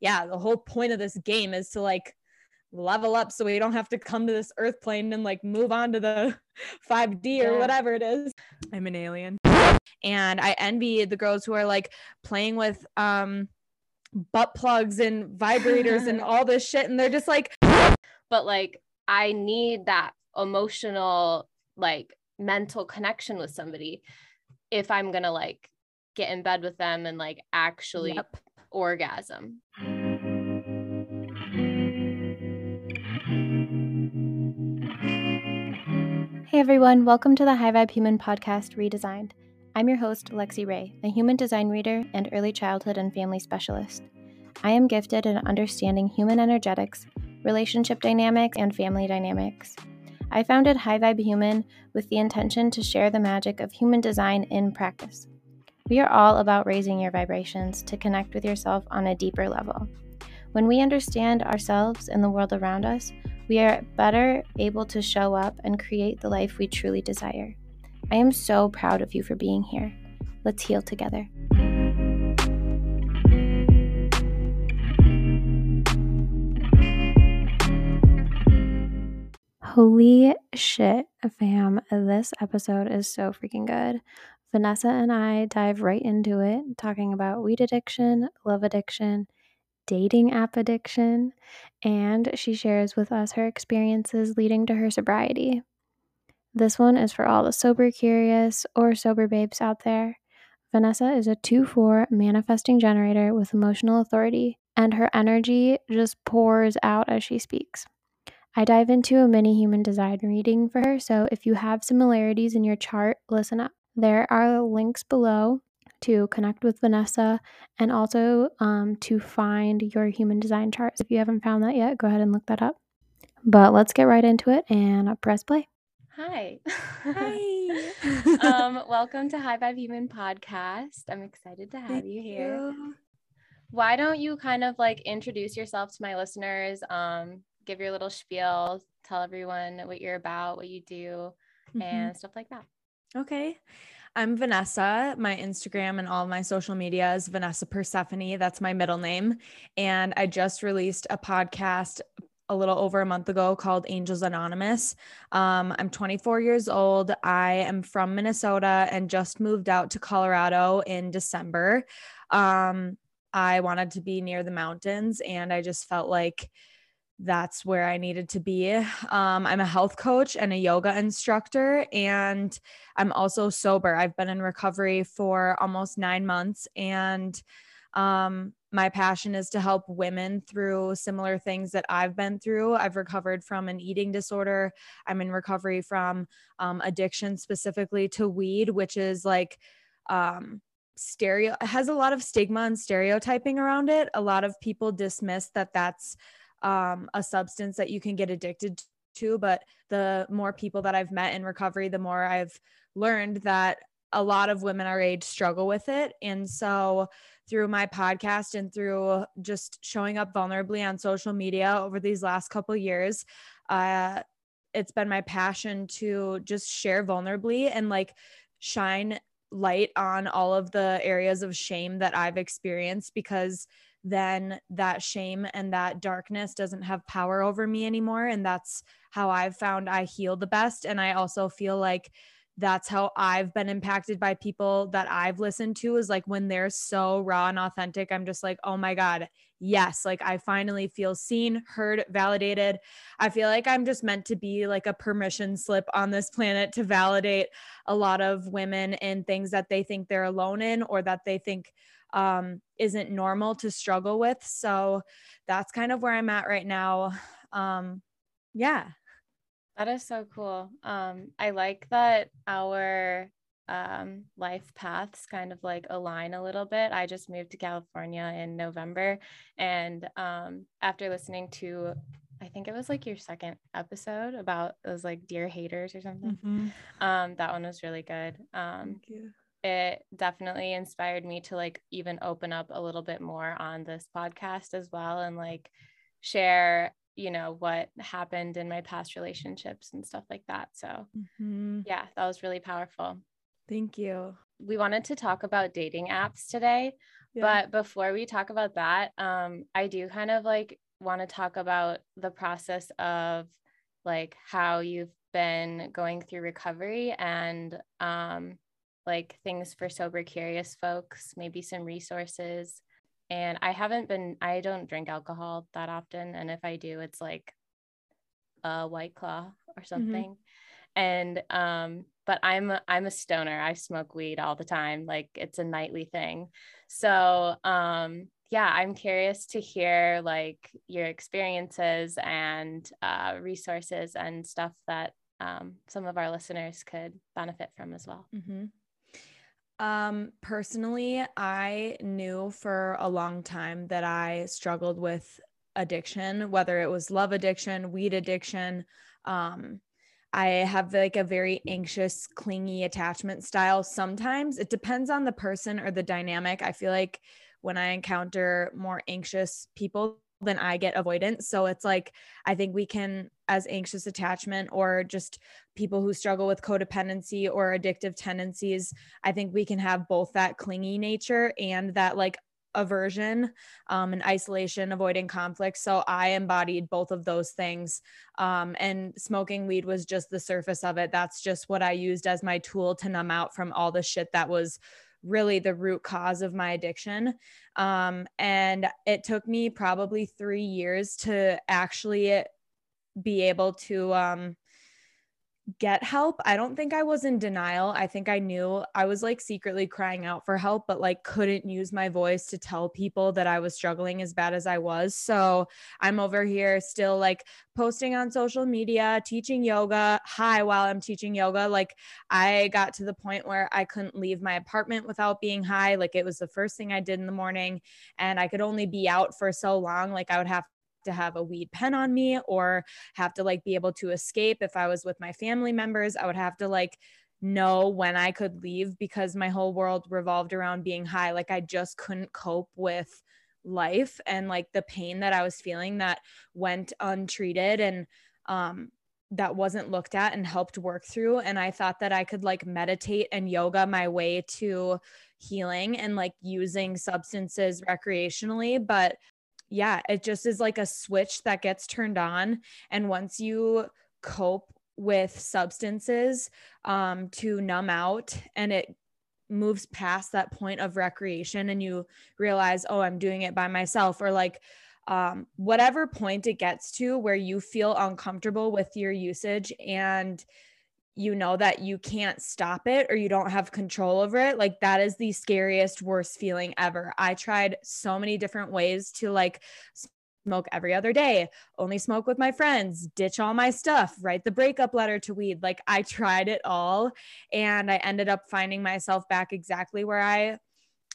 yeah, the whole point of this game is to like level up so we don't have to come to this earth plane and like move on to the 5D or whatever it is. I'm an alien. And I envy the girls who are like playing with butt plugs and vibrators and all this shit. And they're just like, but like, I need that emotional, like mental connection with somebody if I'm going to like get in bed with them and like actually orgasm. Hey everyone, welcome to the High Vibe Human podcast, Redesigned. I'm your host, Lexi Ray, a human design reader and early childhood and family specialist. I am gifted in understanding human energetics, relationship dynamics, and family dynamics. I founded High Vibe Human with the intention to share the magic of human design in practice. We are all about raising your vibrations to connect with yourself on a deeper level. When we understand ourselves and the world around us, we are better able to show up and create the life we truly desire. I am so proud of you for being here. Let's heal together. Holy shit, fam. This episode is so freaking good. Vanessa and I dive right into it, talking about weed addiction, love addiction, dating app addiction, and she shares with us her experiences leading to her sobriety. This one is for all the sober curious or sober babes out there. Vanessa is a 2/4 manifesting generator with emotional authority, and her energy just pours out as she speaks. I dive into a mini human design reading for her, so if you have similarities in your chart, listen up. There are links below to connect with Vanessa and also to find your human design chart. So if you haven't found that yet, go ahead and look that up. But let's get right into it and press play. Hi. Hi. Welcome to High Vibe Human Podcast. I'm excited to have you here. Why don't you kind of like introduce yourself to my listeners? Give your little spiel, tell everyone what you're about, what you do, and stuff like that. Okay. I'm Vanessa. My Instagram and all my social media is Vanessa Persephone. That's my middle name. And I just released a podcast a little over a month ago called Angels Anonymous. I'm 24 years old. I am from Minnesota and just moved out to Colorado in December. I wanted to be near the mountains and I just felt like that's where I needed to be. I'm a health coach and a yoga instructor, and I'm also sober. I've been in recovery for almost 9 months, and my passion is to help women through similar things that I've been through. I've recovered from an eating disorder. I'm in recovery from addiction, specifically to weed, which is like has a lot of stigma and stereotyping around it. A lot of people dismiss that that's a substance that you can get addicted to, but the more people that I've met in recovery, the more I've learned that a lot of women our age struggle with it. And so through my podcast and through just showing up vulnerably on social media over these last couple of years, it's been my passion to just share vulnerably and like shine light on all of the areas of shame that I've experienced, because then that shame and that darkness doesn't have power over me anymore. And that's how I've found I heal the best. And I also feel like that's how I've been impacted by people that I've listened to, is like when they're so raw and authentic, I'm just like, oh my God, yes. Like I finally feel seen, heard, validated. I feel like I'm just meant to be like a permission slip on this planet to validate a lot of women in things that they think they're alone in, or that they think isn't normal to struggle with. So that's kind of where I'm at right now. Yeah. That is so cool. I like that our life paths kind of like align a little bit. I just moved to California in November, and after listening to, I think it was like your second episode about those like Dear Haters or something. That one was really good. Thank you. It definitely inspired me to like even open up a little bit more on this podcast as well, and like share, you know, what happened in my past relationships and stuff like that. So yeah, that was really powerful. Thank you. We wanted to talk about dating apps today. But before we talk about that, I do kind of like want to talk about the process of like how you've been going through recovery and like things for sober curious folks, maybe some resources. And I don't drink alcohol that often. And if I do, it's like a White Claw or something. Mm-hmm. And, but I'm a stoner. I smoke weed all the time. Like it's a nightly thing. So, yeah, I'm curious to hear like your experiences and, resources and stuff that, some of our listeners could benefit from as well. Mm-hmm. Personally, I knew for a long time that I struggled with addiction, whether it was love addiction, weed addiction. I have like a very anxious, clingy attachment style. Sometimes it depends on the person or the dynamic. I feel like when I encounter more anxious people, then I get avoidance. So it's like, I think we can, as anxious attachment or just people who struggle with codependency or addictive tendencies, I think we can have both that clingy nature and that like aversion, and isolation, avoiding conflict. So I embodied both of those things. And smoking weed was just the surface of it. That's just what I used as my tool to numb out from all the shit that was really the root cause of my addiction. And it took me probably 3 years to actually be able to, get help. I don't think I was in denial. I think I knew I was like secretly crying out for help, but like couldn't use my voice to tell people that I was struggling as bad as I was. So I'm over here still like posting on social media, teaching yoga. While I'm teaching yoga, like I got to the point where I couldn't leave my apartment without being high. Like it was the first thing I did in the morning, and I could only be out for so long. Like I would have to have a weed pen on me or have to like be able to escape. If I was with my family members, I would have to like know when I could leave because my whole world revolved around being high. Like I just couldn't cope with life and like the pain that I was feeling that went untreated and, that wasn't looked at and helped work through. And I thought that I could like meditate and yoga my way to healing and like using substances recreationally. But yeah, it just is like a switch that gets turned on. And once you cope with substances, to numb out and it moves past that point of recreation and you realize, oh, I'm doing it by myself, or like, whatever point it gets to where you feel uncomfortable with your usage and you know that you can't stop it or you don't have control over it. Like that is the scariest, worst feeling ever. I tried so many different ways to like smoke every other day, only smoke with my friends, ditch all my stuff, write the breakup letter to weed. Like I tried it all and I ended up finding myself back exactly where I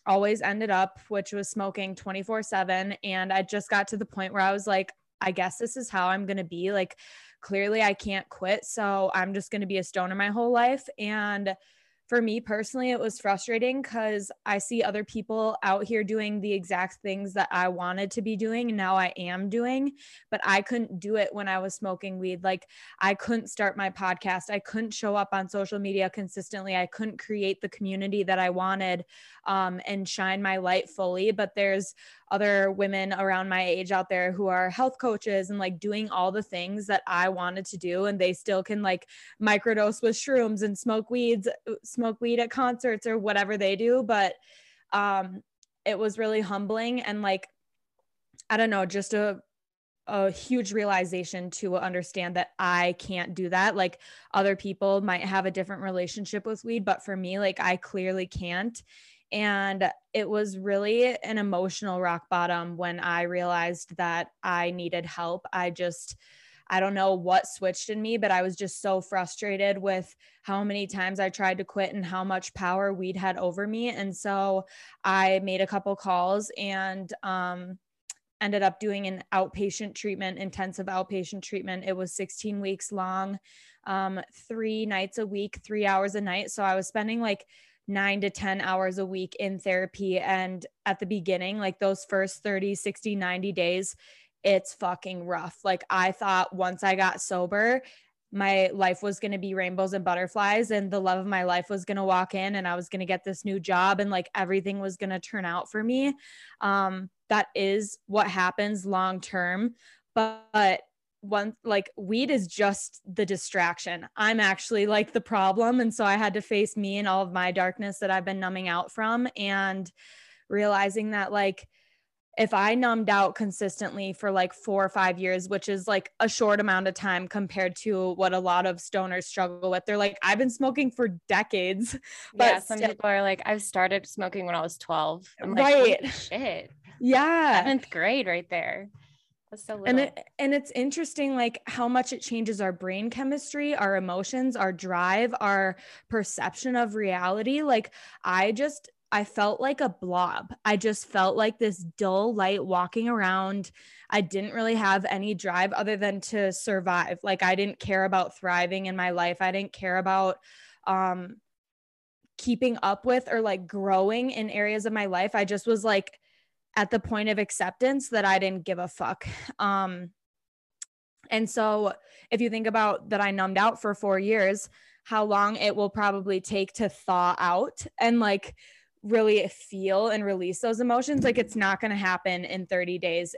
always ended up, which was smoking 24/7. And I just got to the point where I was like, I guess this is how I'm going to be. Like, clearly I can't quit. So I'm just going to be a stoner my whole life. And for me personally, it was frustrating because I see other people out here doing the exact things that I wanted to be doing. And now I am doing, but I couldn't do it when I was smoking weed. Like I couldn't start my podcast. I couldn't show up on social media consistently. I couldn't create the community that I wanted, and shine my light fully. But there's other women around my age out there who are health coaches and like doing all the things that I wanted to do. And they still can like microdose with shrooms and smoke weed at concerts or whatever they do. But, it was really humbling and like, I don't know, just a huge realization to understand that I can't do that. Like other people might have a different relationship with weed, but for me, like I clearly can't. And it was really an emotional rock bottom when I realized that I needed help. I don't know what switched in me, but I was just so frustrated with how many times I tried to quit and how much power weed had over me. And so I made a couple calls and, ended up doing an intensive outpatient treatment. It was 16 weeks long, 3 nights a week, 3 hours a night. So I was spending like 9 to 10 hours a week in therapy. And at the beginning, like those first 30, 60, 90 days, it's fucking rough. Like I thought once I got sober, my life was going to be rainbows and butterflies and the love of my life was going to walk in and I was going to get this new job and like everything was going to turn out for me. That is what happens long-term, but one, like weed is just the distraction. I'm actually like the problem. And so I had to face me and all of my darkness that I've been numbing out from and realizing that like, if I numbed out consistently for like 4 or 5 years, which is like a short amount of time compared to what a lot of stoners struggle with. They're like, I've been smoking for decades. But yeah, some people are like, I've started smoking when I was 12. I'm like, right. Holy shit. Yeah. 7th grade right there. That's so little. And it's interesting, like how much it changes our brain chemistry, our emotions, our drive, our perception of reality. Like I felt like a blob. I just felt like this dull light walking around. I didn't really have any drive other than to survive. Like I didn't care about thriving in my life. I didn't care about keeping up with or like growing in areas of my life. I just was like at the point of acceptance that I didn't give a fuck. And so if you think about that, I numbed out for 4 years, how long it will probably take to thaw out and like really feel and release those emotions. Like it's not going to happen in 30 days.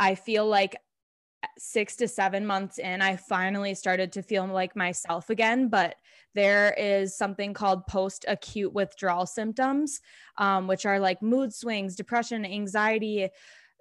I feel like 6 to 7 months in, I finally started to feel like myself again, but there is something called post-acute withdrawal symptoms, which are like mood swings, depression, anxiety,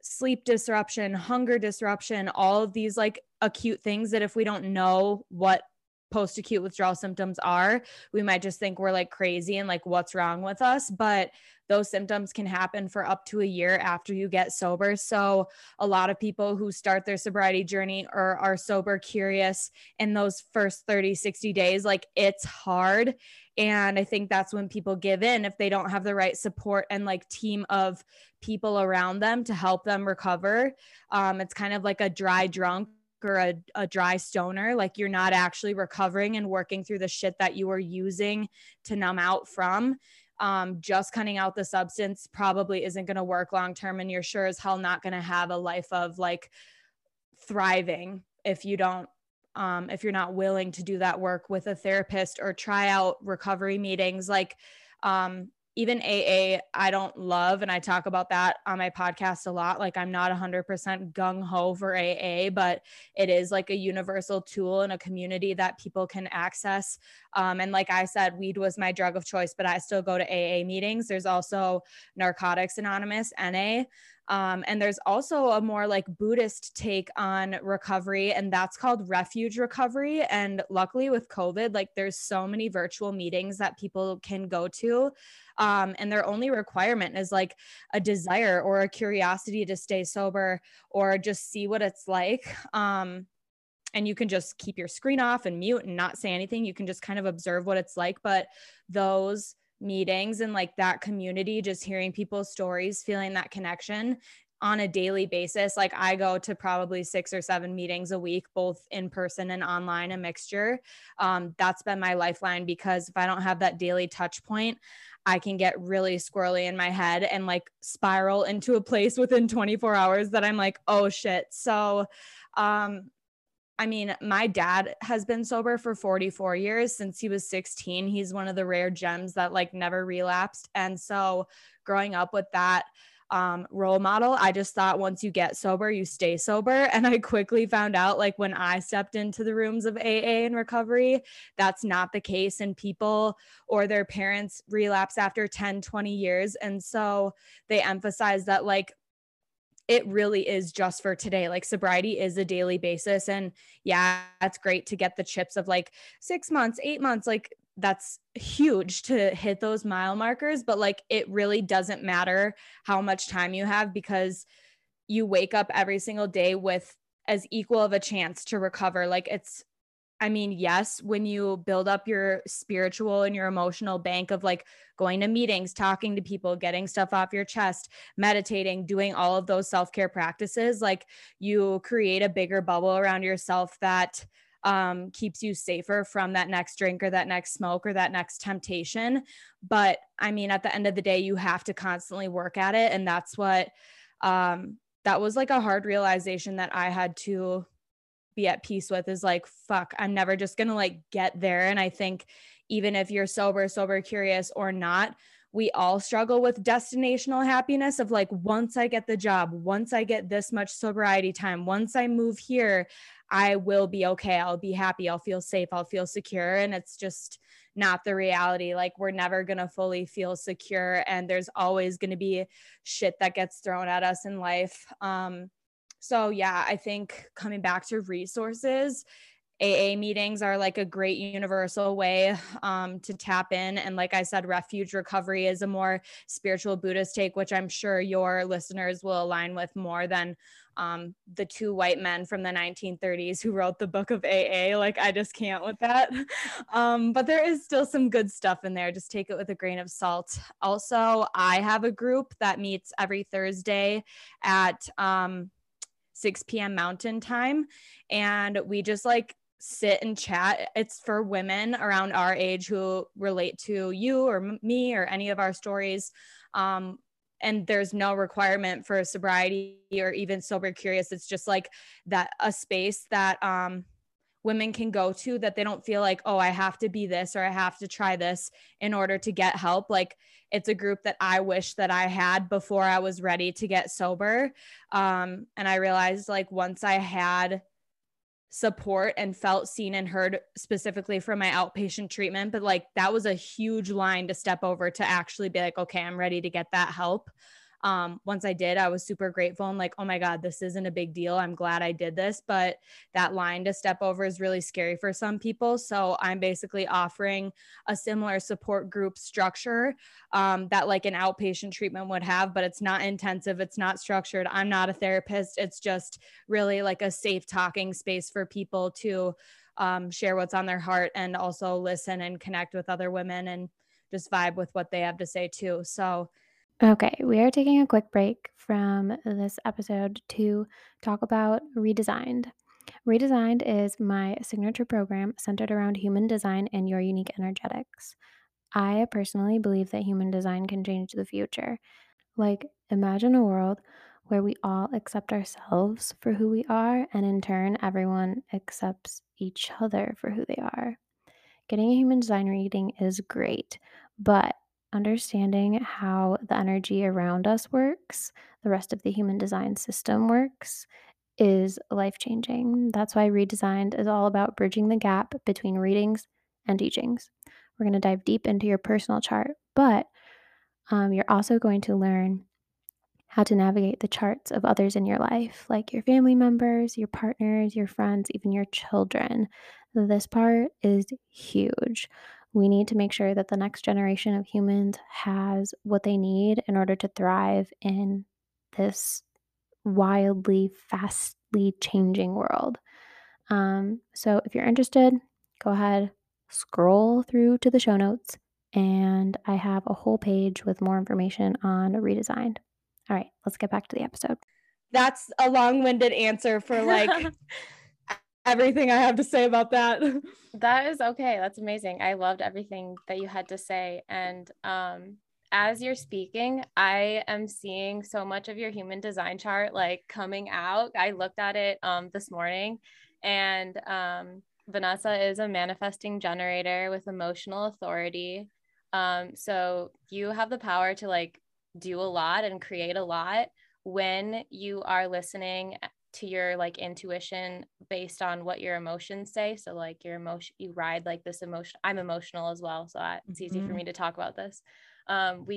sleep disruption, hunger disruption, all of these like acute things that if we don't know what post-acute withdrawal symptoms are, we might just think we're like crazy and like what's wrong with us. But those symptoms can happen for up to a year after you get sober. So a lot of people who start their sobriety journey or are sober curious in those first 30, 60 days, like it's hard. And I think that's when people give in if they don't have the right support and like team of people around them to help them recover. It's kind of like a dry drunk or a dry stoner, like you're not actually recovering and working through the shit that you were using to numb out from. Just cutting out the substance probably isn't going to work long-term, and you're sure as hell not going to have a life of like thriving if you don't, if you're not willing to do that work with a therapist or try out recovery meetings. Like, even AA, I don't love, and I talk about that on my podcast a lot. Like I'm not 100% gung-ho for AA, but it is like a universal tool and a community that people can access. And like I said, weed was my drug of choice, but I still go to AA meetings. There's also Narcotics Anonymous, NA. And there's also a more like Buddhist take on recovery, and that's called Refuge Recovery. And luckily with COVID, like there's so many virtual meetings that people can go to. And their only requirement is like a desire or a curiosity to stay sober or just see what it's like. And you can just keep your screen off and mute and not say anything. You can just kind of observe what it's like. But those meetings and like that community, just hearing people's stories, feeling that connection on a daily basis. Like I go to probably 6 or 7 meetings a week, both in person and online, a mixture. That's been my lifeline, because if I don't have that daily touch point, I can get really squirrely in my head and like spiral into a place within 24 hours that I'm like, oh shit. So, I mean, my dad has been sober for 44 years since he was 16. He's one of the rare gems that like never relapsed. And so growing up with that role model, I just thought once you get sober, you stay sober. And I quickly found out, like when I stepped into the rooms of AA and recovery, that's not the case. And people or their parents relapse after 10, 20 years. And so they emphasize that like, it really is just for today. Like sobriety is a daily basis. And yeah, that's great to get the chips of like 6 months, 8 months. Like that's huge to hit those mile markers, but like, it really doesn't matter how much time you have, because you wake up every single day with as equal of a chance to recover. Like it's, I mean, yes, when you build up your spiritual and your emotional bank of like going to meetings, talking to people, getting stuff off your chest, meditating, doing all of those self-care practices, like you create a bigger bubble around yourself that keeps you safer from that next drink or that next smoke or that next temptation. But I mean, at the end of the day, you have to constantly work at it. And that's what, that was like a hard realization that I had to be at peace with is like, fuck, I'm never just going to like get there. And I think even if you're sober curious or not, we all struggle with destinational happiness of like, once I get the job, once I get this much sobriety time, once I move here, I will be okay. I'll be happy. I'll feel safe. I'll feel secure. And it's just not the reality. Like, we're never going to fully feel secure. And there's always going to be shit that gets thrown at us in life. So yeah, I think coming back to resources, AA meetings are like a great universal way to tap in. And like I said, Refuge Recovery is a more spiritual Buddhist take, which I'm sure your listeners will align with more than the two white men from the 1930s who wrote the book of AA. Like, I just can't with that. But there is still some good stuff in there. Just take it with a grain of salt. Also, I have a group that meets every Thursday at 6 p.m. Mountain Time. And we just like sit and chat. It's for women around our age who relate to you or me or any of our stories. And there's no requirement for sobriety or even sober curious. It's just like that, a space that women can go to that they don't feel like, oh, I have to be this or I have to try this in order to get help. Like, it's a group that I wish that I had before I was ready to get sober. And I realized like once I had support and felt seen and heard specifically from my outpatient treatment, but like that was a huge line to step over to actually be like, okay, I'm ready to get that help. Once I did, I was super grateful and like, oh my God, this isn't a big deal. I'm glad I did this, but that line to step over is really scary for some people. So I'm basically offering a similar support group structure, that like an outpatient treatment would have, but it's not intensive. It's not structured. I'm not a therapist. It's just really like a safe talking space for people to, share what's on their heart and also listen and connect with other women and just vibe with what they have to say too. So okay, we are taking a quick break from this episode to talk about Redesigned. Redesigned is my signature program centered around human design and your unique energetics. I personally believe that human design can change the future. Like, imagine a world where we all accept ourselves for who we are, and in turn, everyone accepts each other for who they are. Getting a human design reading is great, but understanding how the energy around us works, the rest of the human design system works, is life-changing. That's why Redesigned is all about bridging the gap between readings and teachings. We're going to dive deep into your personal chart, but you're also going to learn how to navigate the charts of others in your life, like your family members, your partners, your friends, even your children. This part is huge. We need to make sure that the next generation of humans has what they need in order to thrive in this wildly, fastly changing world. So if you're interested, go ahead, scroll through to the show notes, and I have a whole page with more information on Redesigned. All right, let's get back to the episode. That's a long-winded answer for like everything I have to say about that. That is okay. That's amazing. I loved everything that you had to say. And as you're speaking, I am seeing so much of your human design chart like coming out. I looked at it this morning, and Vanessa is a manifesting generator with emotional authority. So you have the power to like do a lot and create a lot when you are listening to your like intuition based on what your emotions say. So like your emotion, you ride like this emotion. I'm emotional as well, so it's easy for me to talk about this.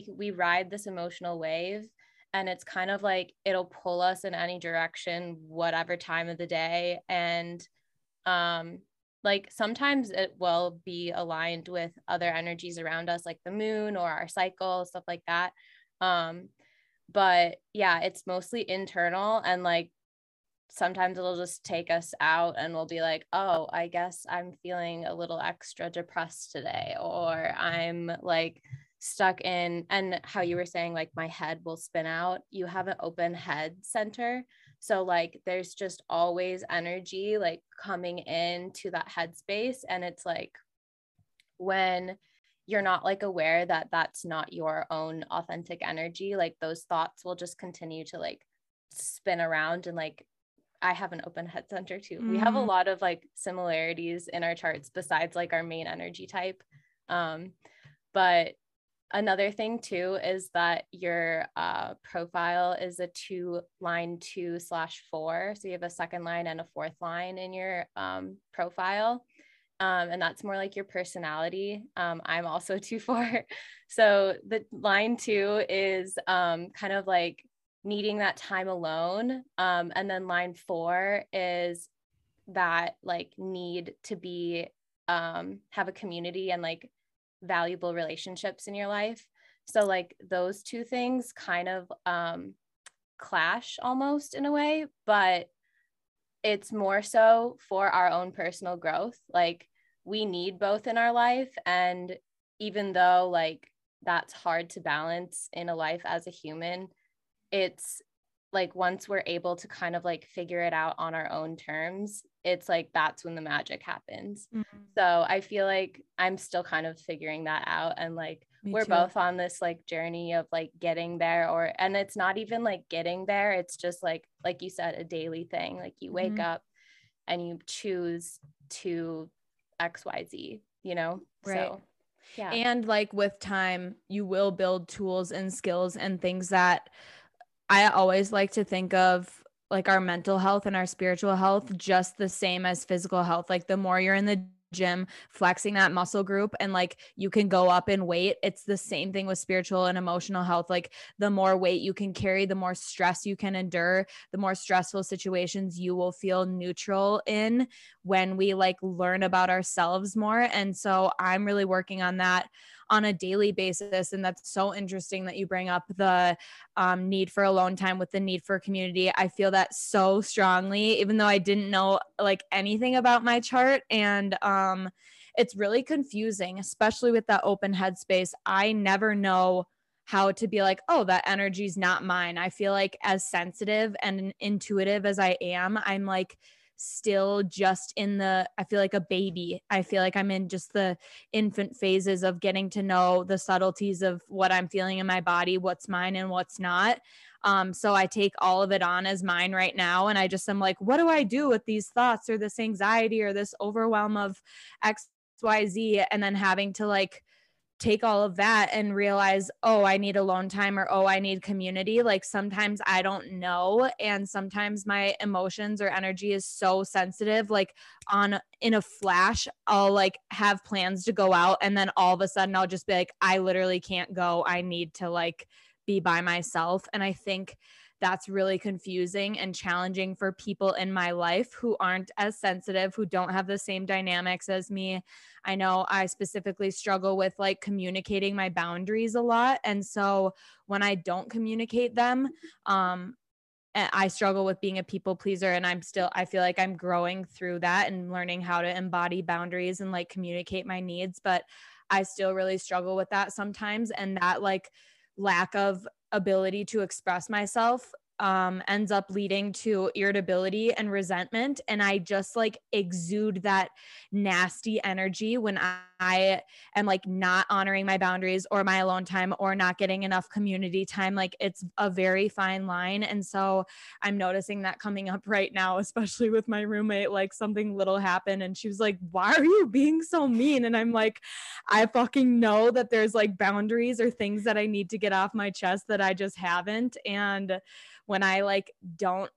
We ride this emotional wave, and it's kind of like, it'll pull us in any direction, whatever time of the day. And like sometimes it will be aligned with other energies around us, like the moon or our cycle, stuff like that. But yeah, it's mostly internal, and like, sometimes it'll just take us out and we'll be like, oh, I guess I'm feeling a little extra depressed today, or I'm like stuck in, and how you were saying, like my head will spin out. You have an open head center. So like, there's just always energy like coming into that headspace. And it's like, when you're not like aware that that's not your own authentic energy, like those thoughts will just continue to like spin around and like I have an open head center too. Mm-hmm. We have a lot of like similarities in our charts besides like our main energy type. But another thing too, is that your profile is a 2-line 2/4. So you have a second line and a fourth line in your profile. And that's more like your personality. I'm also 2/4. So the line 2 is kind of like needing that time alone. And then line 4 is that like need to be, have a community and like valuable relationships in your life. So like those two things kind of clash almost in a way, but it's more so for our own personal growth. Like we need both in our life. And even though like that's hard to balance in a life as a human, it's like once we're able to kind of like figure it out on our own terms, it's like that's when the magic happens. Mm-hmm. So I feel like I'm still kind of figuring that out, and like we're both on this like journey of like getting there, or and it's not even like getting there, it's just like you said, a daily thing. Like you wake mm-hmm. up and you choose to XYZ, you know? Right. So yeah. And like with time, you will build tools and skills and things that I always like to think of, like our mental health and our spiritual health, just the same as physical health. Like the more you're in the gym flexing that muscle group and like you can go up in weight, it's the same thing with spiritual and emotional health. Like the more weight you can carry, the more stress you can endure, the more stressful situations you will feel neutral in when we like learn about ourselves more. And so I'm really working on that on a daily basis. And that's so interesting that you bring up the need for alone time with the need for community. I feel that so strongly, even though I didn't know like anything about my chart. And it's really confusing, especially with that open headspace. I never know how to be like, oh, that energy's not mine. I feel like as sensitive and intuitive as I am, I'm like, still just in the, I feel like a baby. I feel like I'm in just the infant phases of getting to know the subtleties of what I'm feeling in my body, what's mine and what's not. So I take all of it on as mine right now. And I just am like, what do I do with these thoughts or this anxiety or this overwhelm of X, Y, Z? And then having to like take all of that and realize, oh, I need alone time, or, oh, I need community. Like sometimes I don't know. And sometimes my emotions or energy is so sensitive, like in a flash, I'll like have plans to go out. And then all of a sudden I'll just be like, I literally can't go. I need to like be by myself. And I think that's really confusing and challenging for people in my life who aren't as sensitive, who don't have the same dynamics as me. I know I specifically struggle with like communicating my boundaries a lot. And so when I don't communicate them, I struggle with being a people pleaser, and I feel like I'm growing through that and learning how to embody boundaries and like communicate my needs. But I still really struggle with that sometimes. And that like lack of ability to express myself ends up leading to irritability and resentment. And I just like exude that nasty energy when I am like not honoring my boundaries or my alone time or not getting enough community time. Like it's a very fine line. And so I'm noticing that coming up right now, especially with my roommate, like something little happened and she was like, why are you being so mean? And I'm like, I fucking know that there's like boundaries or things that I need to get off my chest that I just haven't. And when I don't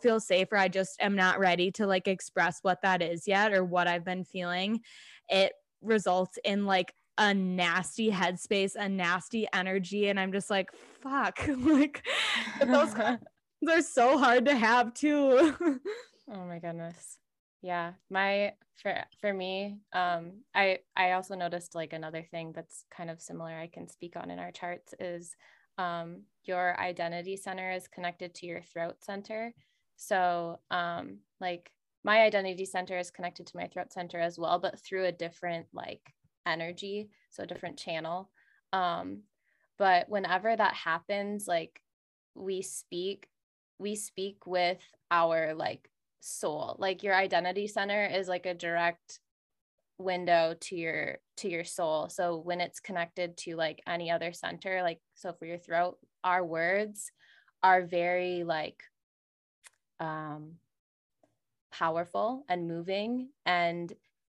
feel safe, or I just am not ready to like express what that is yet or what I've been feeling, it results in like a nasty headspace, a nasty energy. And I'm just like, fuck, like those are so hard to have too. Oh my goodness. Yeah. For me, I also noticed like another thing that's kind of similar I can speak on in our charts is, your identity center is connected to your throat center. So like my identity center is connected to my throat center as well, but through a different like energy, so a different channel. But whenever that happens, like we speak with our like soul. Like your identity center is like a direct window to your soul. So when it's connected to like any other center, like so for your throat, our words are very like powerful and moving. And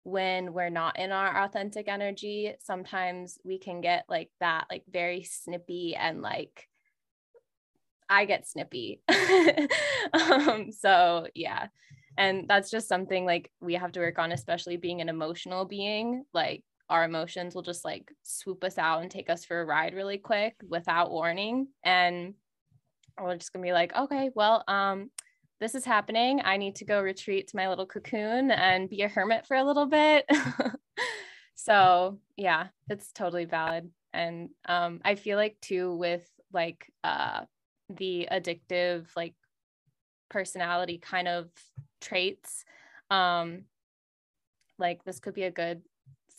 when we're not in our authentic energy, sometimes we can get like that, like very snippy, and like I get snippy. So yeah. And that's just something like we have to work on, especially being an emotional being. Like our emotions will just like swoop us out and take us for a ride really quick without warning. And we're just gonna be like, okay, well, this is happening. I need to go retreat to my little cocoon and be a hermit for a little bit. So yeah, it's totally valid. And I feel like too with like the addictive like personality kind of traits, like this could be a good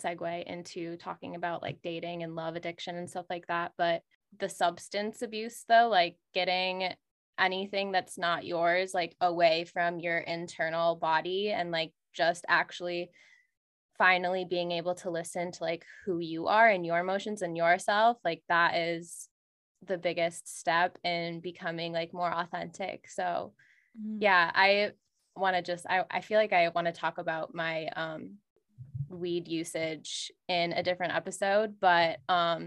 segue into talking about like dating and love addiction and stuff like that. But the substance abuse though, like getting anything that's not yours like away from your internal body and like just actually finally being able to listen to like who you are and your emotions and yourself, like that is the biggest step in becoming like more authentic. So yeah, I want to just, I feel like I want to talk about my weed usage in a different episode, but I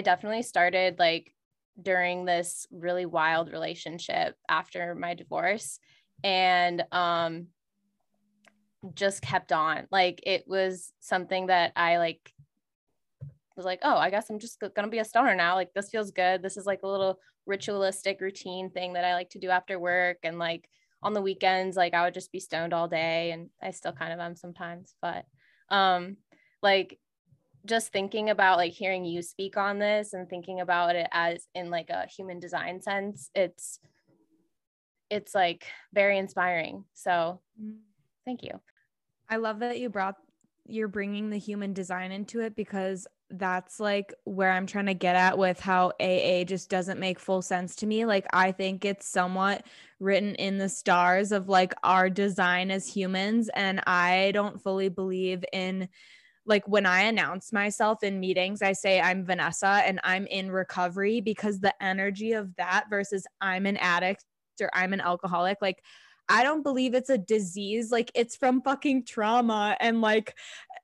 definitely started like during this really wild relationship after my divorce, and just kept on. Like it was something that I like was like, oh, I guess I'm just gonna be a stoner now. Like this feels good. This is like a little ritualistic routine thing that I like to do after work. And like on the weekends, like I would just be stoned all day, and I still kind of am sometimes, but like just thinking about like hearing you speak on this and thinking about it as in like a human design sense, it's like very inspiring. So thank you. I love that you're bringing the human design into it, because that's like where I'm trying to get at with how AA just doesn't make full sense to me. Like I think it's somewhat written in the stars of like our design as humans. And I don't fully believe in, like when I announce myself in meetings, I say I'm Vanessa and I'm in recovery, because the energy of that versus I'm an addict or I'm an alcoholic, like I don't believe it's a disease. Like it's from fucking trauma and like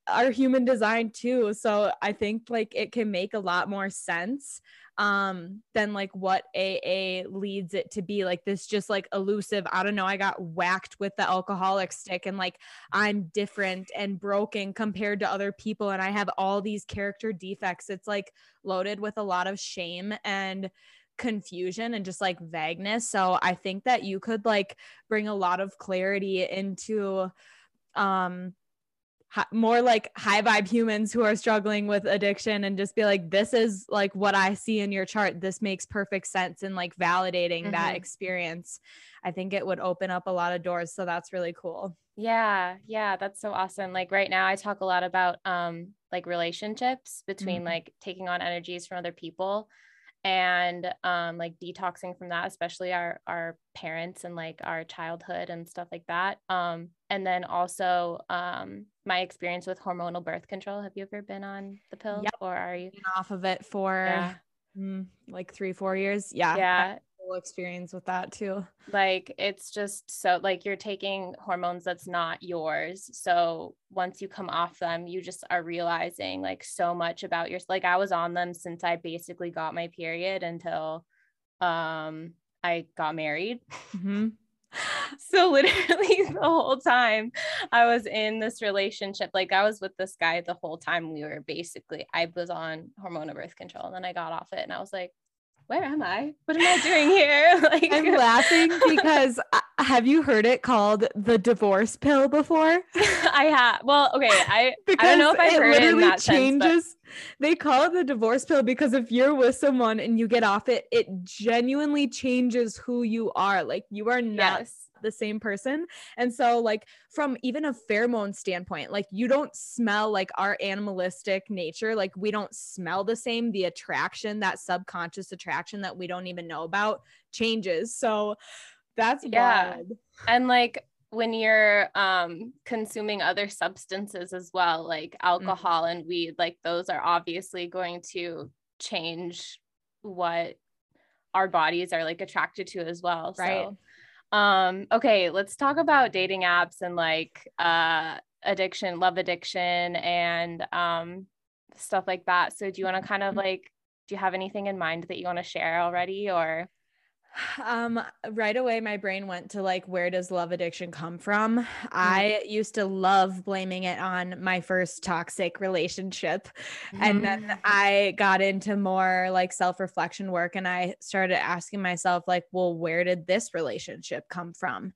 our human design too. So I think like it can make a lot more sense than like what AA leads it to be, like this just like elusive, I don't know, I got whacked with the alcoholic stick and like I'm different and broken compared to other people and I have all these character defects. It's like loaded with a lot of shame and confusion and just like vagueness. So I think that you could like bring a lot of clarity into more like high vibe humans who are struggling with addiction, and just be like, this is like what I see in your chart. This makes perfect sense. And like validating that experience, I think it would open up a lot of doors. So that's really cool. Yeah. Yeah. That's so awesome. Like right now I talk a lot about, like relationships between like taking on energies from other people and, like detoxing from that, especially our parents and like our childhood and stuff like that. And then also, my experience with hormonal birth control. Have you ever been on the pill or are you off of it for like 3-4 years? Yeah. Yeah. Experience with that too. Like, it's just so like you're taking hormones that's not yours. So once you come off them, you just are realizing like so much about yourself. Like I was on them since I basically got my period until, I got married. So literally the whole time I was in this relationship, like I was with this guy the whole time we were basically, I was on hormonal birth control and then I got off it and I was like, where am I? What am I doing here? Like I'm laughing because have you heard it called the divorce pill before? I have. Well, okay. I don't know if I've heard it in that changes, sense. But they call it the divorce pill because if you're with someone and you get off it, it genuinely changes who you are. Like you are not the same person. And so like from even a pheromone standpoint, like you don't smell like our animalistic nature. Like we don't smell the same, the attraction, that subconscious attraction that we don't even know about changes. So that's wild. And like when you're consuming other substances as well, like alcohol and weed, like those are obviously going to change what our bodies are like attracted to as well. Right. So Okay, let's talk about dating apps and like addiction, love addiction, and stuff like that. So do you want to kind of like, do you have anything in mind that you want to share already, or? Right away, my brain went to like, where does love addiction come from? Mm-hmm. I used to love blaming it on my first toxic relationship. Mm-hmm. And then I got into more like self-reflection work, and I started asking myself like, well, where did this relationship come from?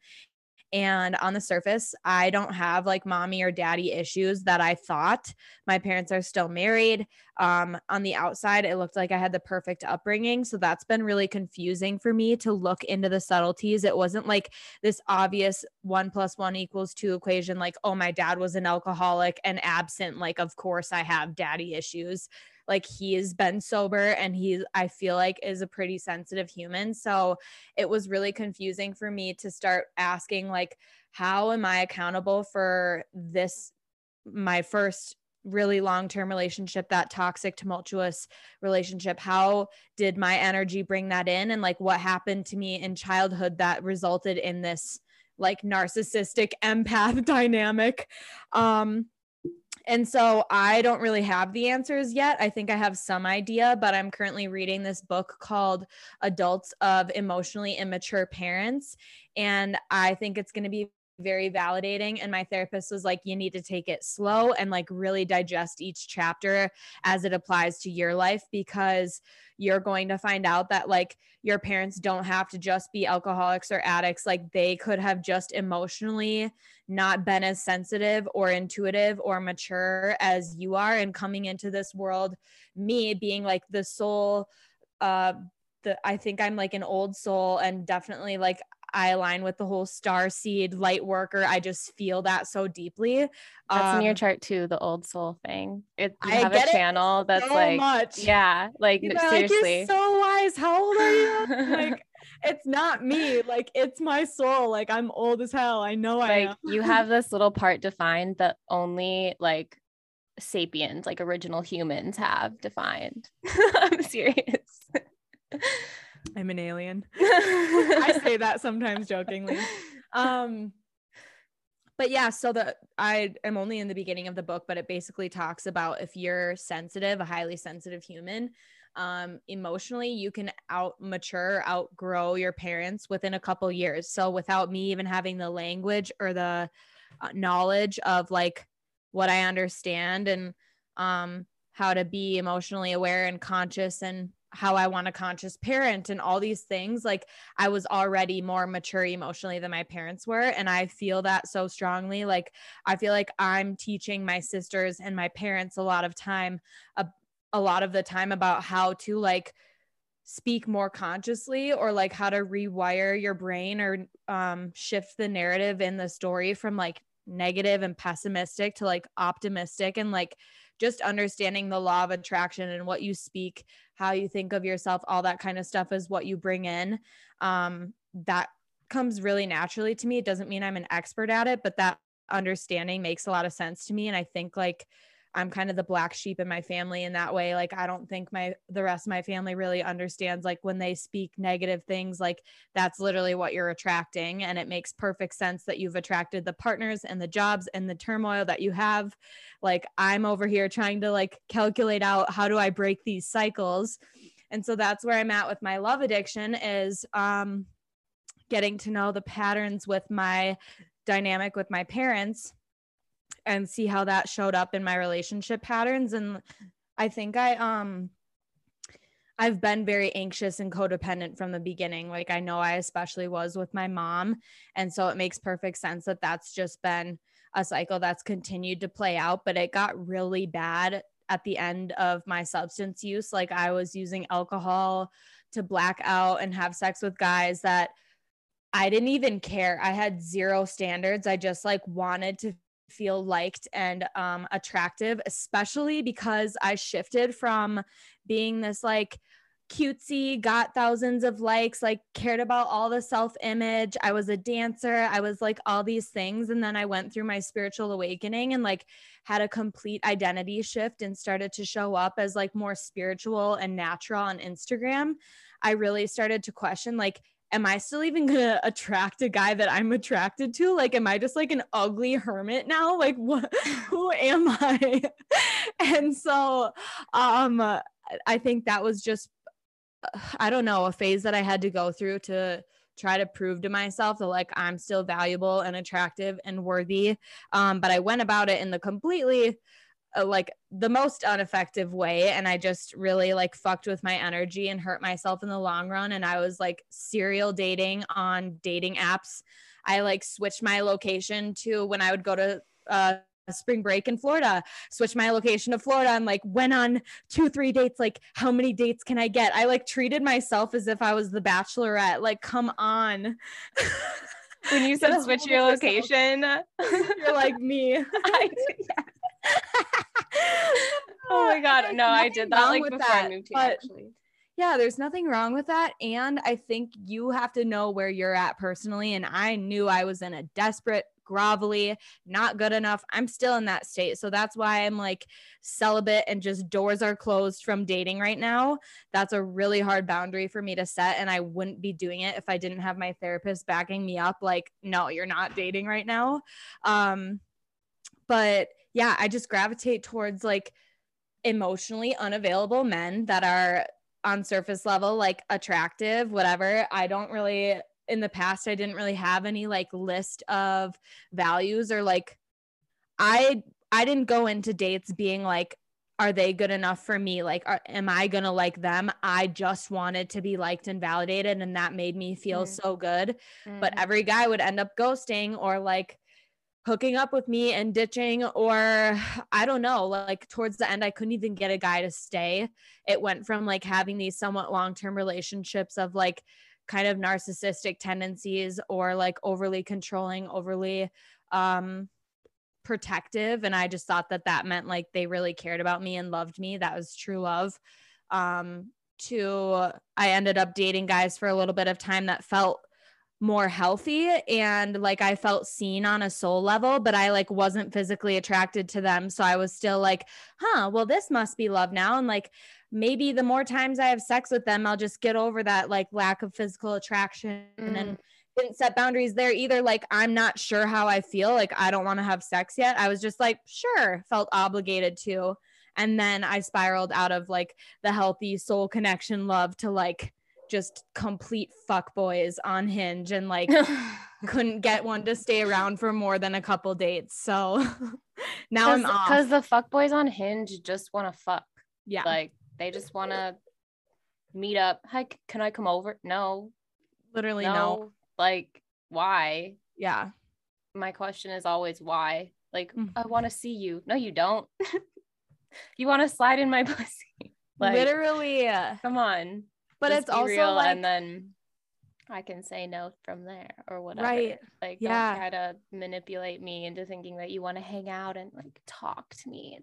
And on the surface, I don't have like mommy or daddy issues that I thought. My parents are still married. On the outside, it looked like I had the perfect upbringing. So that's been really confusing for me to look into the subtleties. It wasn't like this obvious 1 + 1 = 2 equation. Like, oh, my dad was an alcoholic and absent. Like, of course I have daddy issues. Like, he's been sober, and he, I feel like, is a pretty sensitive human. So it was really confusing for me to start asking, like, how am I accountable for this, my first really long-term relationship, that toxic, tumultuous relationship? How did my energy bring that in? And like, what happened to me in childhood that resulted in this like narcissistic empath dynamic? And so I don't really have the answers yet. I think I have some idea, but I'm currently reading this book called Adults of Emotionally Immature Parents. And I think it's going to be very validating. And my therapist was like, you need to take it slow and like really digest each chapter as it applies to your life, because you're going to find out that like your parents don't have to just be alcoholics or addicts. Like, they could have just emotionally not been as sensitive or intuitive or mature as you are. And coming into this world, me being like the soul, I think I'm like an old soul, and definitely like I align with the whole star seed light worker. I just feel that so deeply. That's in your chart too, the old soul thing. You have a channel that's so like, much. Yeah, like, you know, seriously. Like, you're so wise. How old are you? Like, it's not me. Like, it's my soul. Like, I'm old as hell. I know, like, I am. You have this little part defined that only like sapiens, like original humans, have defined. I'm serious. I'm an alien. I say that sometimes jokingly. But yeah, so I am only in the beginning of the book, but it basically talks about if you're sensitive, a highly sensitive human, emotionally, you can outgrow your parents within a couple years. So without me even having the language or the knowledge of like what I understand and how to be emotionally aware and conscious and how I want a conscious parent and all these things. Like, I was already more mature emotionally than my parents were. And I feel that so strongly. Like, I feel like I'm teaching my sisters and my parents a lot of the time about how to like speak more consciously, or like how to rewire your brain, or shift the narrative in the story from like negative and pessimistic to like optimistic, and like just understanding the law of attraction and what you speak, how you think of yourself, all that kind of stuff is what you bring in. That comes really naturally to me. It doesn't mean I'm an expert at it, but that understanding makes a lot of sense to me. And I think like I'm kind of the black sheep in my family in that way. Like, I don't think the rest of my family really understands, like, when they speak negative things, like that's literally what you're attracting. And it makes perfect sense that you've attracted the partners and the jobs and the turmoil that you have. Like, I'm over here trying to like calculate out, how do I break these cycles? And so that's where I'm at with my love addiction, is getting to know the patterns with my dynamic with my parents, and see how that showed up in my relationship patterns. And I think I've been very anxious and codependent from the beginning. Like, I know I especially was with my mom. And so it makes perfect sense that that's just been a cycle that's continued to play out, but it got really bad at the end of my substance use. Like, I was using alcohol to black out and have sex with guys that I didn't even care. I had zero standards. I just like wanted to feel liked and attractive, especially because I shifted from being this like cutesy, got thousands of likes, like cared about all the self-image. I was a dancer. I was like all these things. And then I went through my spiritual awakening and like had a complete identity shift and started to show up as like more spiritual and natural on Instagram. I really started to question, like, am I still even gonna attract a guy that I'm attracted to? Like, am I just like an ugly hermit now? Like, what, who am I? And so, I think that was just, I don't know, a phase that I had to go through to try to prove to myself that like, I'm still valuable and attractive and worthy. But I went about it in the completely like the most ineffective way. And I just really like fucked with my energy and hurt myself in the long run. And I was like serial dating on dating apps. I like switched my location to when I would go to, spring break in Florida, switched my location to Florida and like went on 2-3 dates. Like, how many dates can I get? I like treated myself as if I was the Bachelorette. Like, come on. When you said switch your location, you're like me. Oh my God. No, I did that like before I moved here actually. Yeah, there's nothing wrong with that. And I think you have to know where you're at personally. And I knew I was in a desperate, grovelly, not good enough. I'm still in that state. So that's why I'm like celibate and just doors are closed from dating right now. That's a really hard boundary for me to set. And I wouldn't be doing it if I didn't have my therapist backing me up. Like, no, you're not dating right now. But yeah, I just gravitate towards like emotionally unavailable men that are on surface level, like attractive, whatever. I don't really, in the past, I didn't really have any like list of values or like, I didn't go into dates being like, are they good enough for me? Like, am I going to like them? I just wanted to be liked and validated. And that made me feel so good. But every guy would end up ghosting or like hooking up with me and ditching, or I don't know, like towards the end, I couldn't even get a guy to stay. It went from like having these somewhat long-term relationships of like kind of narcissistic tendencies or like overly controlling, overly, protective. And I just thought that that meant like they really cared about me and loved me. That was true love. I ended up dating guys for a little bit of time that felt more healthy and like I felt seen on a soul level, but I like wasn't physically attracted to them. So I was still like, well, this must be love now. And like, maybe the more times I have sex with them, I'll just get over that like lack of physical attraction. And didn't set boundaries there either. Like, I'm not sure how I feel. Like, I don't want to have sex yet. I was just like, sure, felt obligated to. And then I spiraled out of like the healthy soul connection love to like just complete fuckboys on Hinge and like couldn't get one to stay around for more than a couple dates. So now I'm off. Because the fuckboys on Hinge just want to fuck. Yeah. Like they just want to meet up. Hi, can I come over? No. Literally no. Like why? Yeah. My question is always why? Like I want to see you. No, you don't. You want to slide in my pussy. Like, literally. Come on. But just it's also real, like, and then I can say no from there or whatever. Right. Like, don't try to manipulate me into thinking that you want to hang out and like talk to me.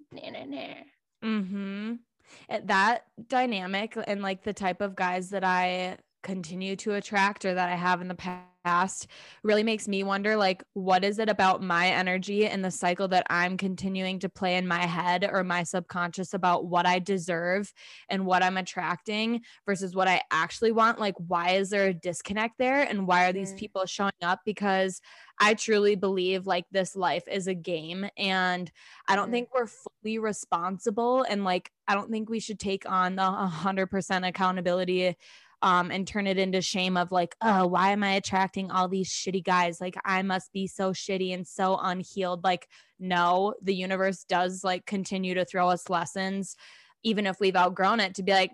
That dynamic and like the type of guys that I continue to attract or that I have in the past really makes me wonder, like, what is it about my energy and the cycle that I'm continuing to play in my head or my subconscious about what I deserve and what I'm attracting versus what I actually want? Like, why is there a disconnect there? And why are these people showing up? Because I truly believe like this life is a game and I don't think we're fully responsible. And like, I don't think we should take on the 100% accountability and turn it into shame of like, oh, why am I attracting all these shitty guys? Like I must be so shitty and so unhealed. Like, no, the universe does like continue to throw us lessons, even if we've outgrown it, to be like,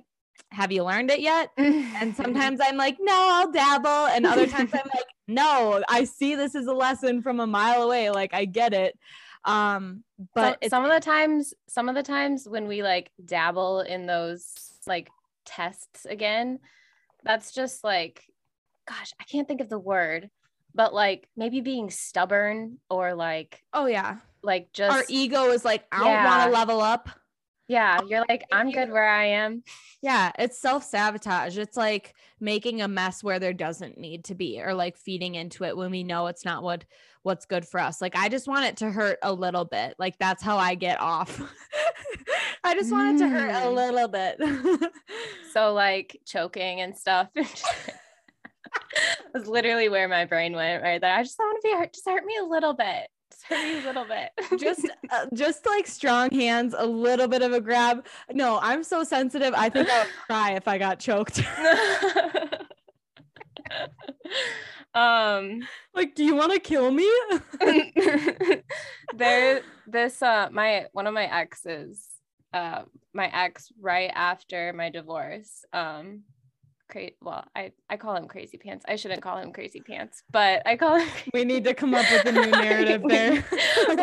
have you learned it yet? And sometimes I'm like, no, I'll dabble. And other times I'm like, no, I see this as a lesson from a mile away. Like I get it. But so, some of the times when we like dabble in those like tests again, that's just like, gosh, I can't think of the word, but like maybe being stubborn or like, oh yeah. Like just our ego is like, I don't want to level up. Yeah. You're like, I'm good where I am. Yeah. It's self-sabotage. It's like making a mess where there doesn't need to be, or like feeding into it when we know it's not what's good for us. Like, I just want it to hurt a little bit. Like that's how I get off. I just want it to hurt a little bit. So like choking and stuff. was literally where my brain went right there. I just want to be hurt. Just hurt me a little bit. Just hurt me a little bit. Just like strong hands, a little bit of a grab. No, I'm so sensitive. I think I would cry if I got choked. Like, do you want to kill me? One of my exes, my ex right after my divorce, I call him Crazy Pants. I shouldn't call him Crazy Pants, but I call him. We need to come up with a new narrative there. I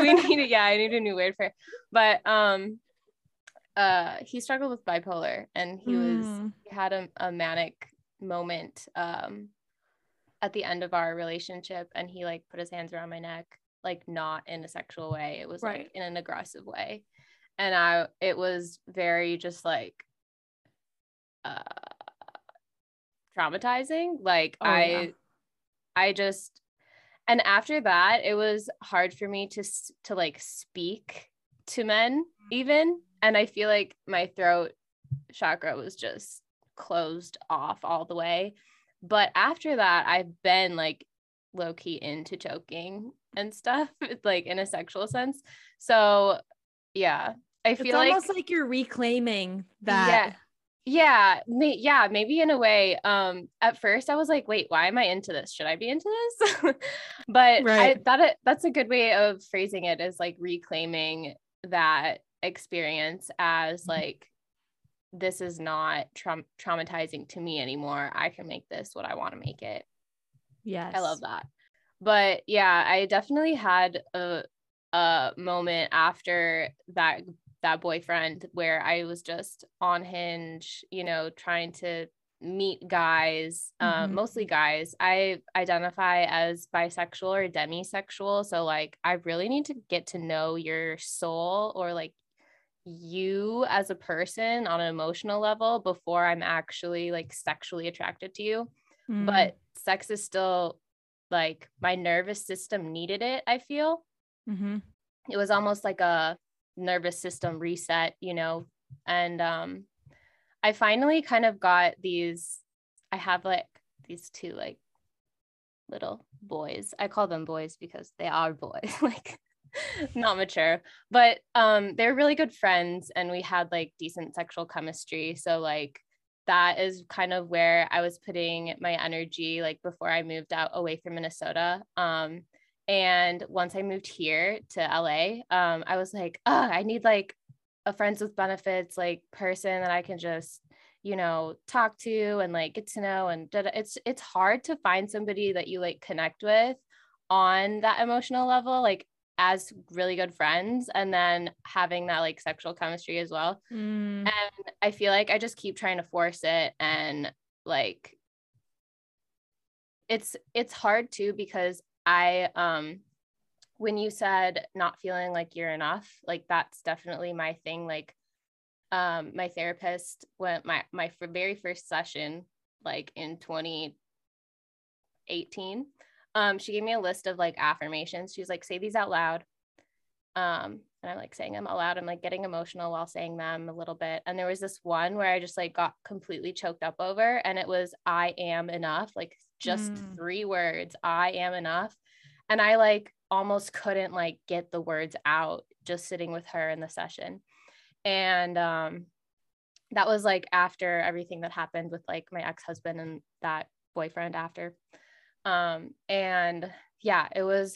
need a new word for it. But he struggled with bipolar, and he had a manic moment at the end of our relationship, and he like put his hands around my neck, like not in a sexual way. It was like in an aggressive way, and it was very just like traumatizing. Like I just, and after that it was hard for me to like speak to men even, and I feel like my throat chakra was just closed off all the way. But after that, I've been like low-key into choking and stuff, like in a sexual sense. So yeah, I feel like it's almost like you're reclaiming that. Yeah, maybe in a way. At first I was like, wait, why am I into this? Should I be into this? But I thought that's a good way of phrasing it, is like reclaiming that experience as like, this is not traumatizing to me anymore. I can make this what I want to make it. Yes. I love that. But yeah, I definitely had a moment after that boyfriend where I was just on Hinge, you know, trying to meet guys, mostly guys. I identify as bisexual or demisexual. So like, I really need to get to know your soul, or like you as a person on an emotional level, before I'm actually like sexually attracted to you. But sex is still like, my nervous system needed it, I feel. It was almost like a nervous system reset, you know. And I finally kind of got these, I have like these two like little boys. I call them boys because they are boys, like not mature, but they're really good friends, and we had like decent sexual chemistry. So like that is kind of where I was putting my energy, like before I moved out away from Minnesota. And once I moved here to LA, I was like, oh, I need like a friends with benefits, like person that I can just, you know, talk to and like get to know. And it's hard to find somebody that you like connect with on that emotional level, like as really good friends, and then having that like sexual chemistry as well. And I feel like I just keep trying to force it, and like it's hard too, because I, when you said not feeling like you're enough, like that's definitely my thing. Like, my therapist went my very first session, like in 2018, she gave me a list of like affirmations. She's like, say these out loud. And I'm like saying them out loud. I'm like getting emotional while saying them a little bit. And there was this one where I just like got completely choked up over, and it was, I am enough. Like just 3 words, I am enough. And I like almost couldn't like get the words out just sitting with her in the session. And that was like after everything that happened with like my ex-husband and that boyfriend after. And yeah, it was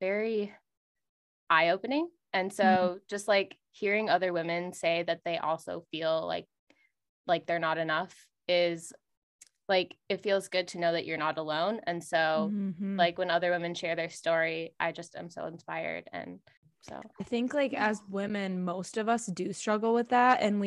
very eye-opening. And so just like hearing other women say that they also feel like they're not enough is like, it feels good to know that you're not alone. And so like when other women share their story, I just am so inspired. And so I think like as women, most of us do struggle with that. And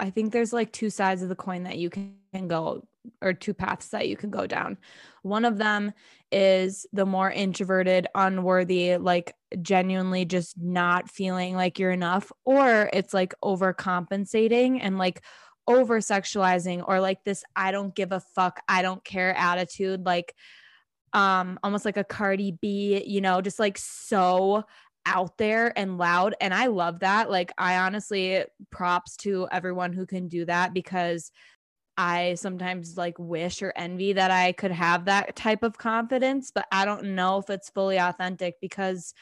I think there's like 2 sides of the coin that you can go, or 2 paths that you can go down. One of them is the more introverted, unworthy, like genuinely just not feeling like you're enough, or it's like overcompensating and like over sexualizing, or like this, I don't give a fuck, I don't care attitude, like, almost like a Cardi B, you know, just like so out there and loud. And I love that. Like, I honestly, props to everyone who can do that, because I sometimes like wish or envy that I could have that type of confidence, but I don't know if it's fully authentic, because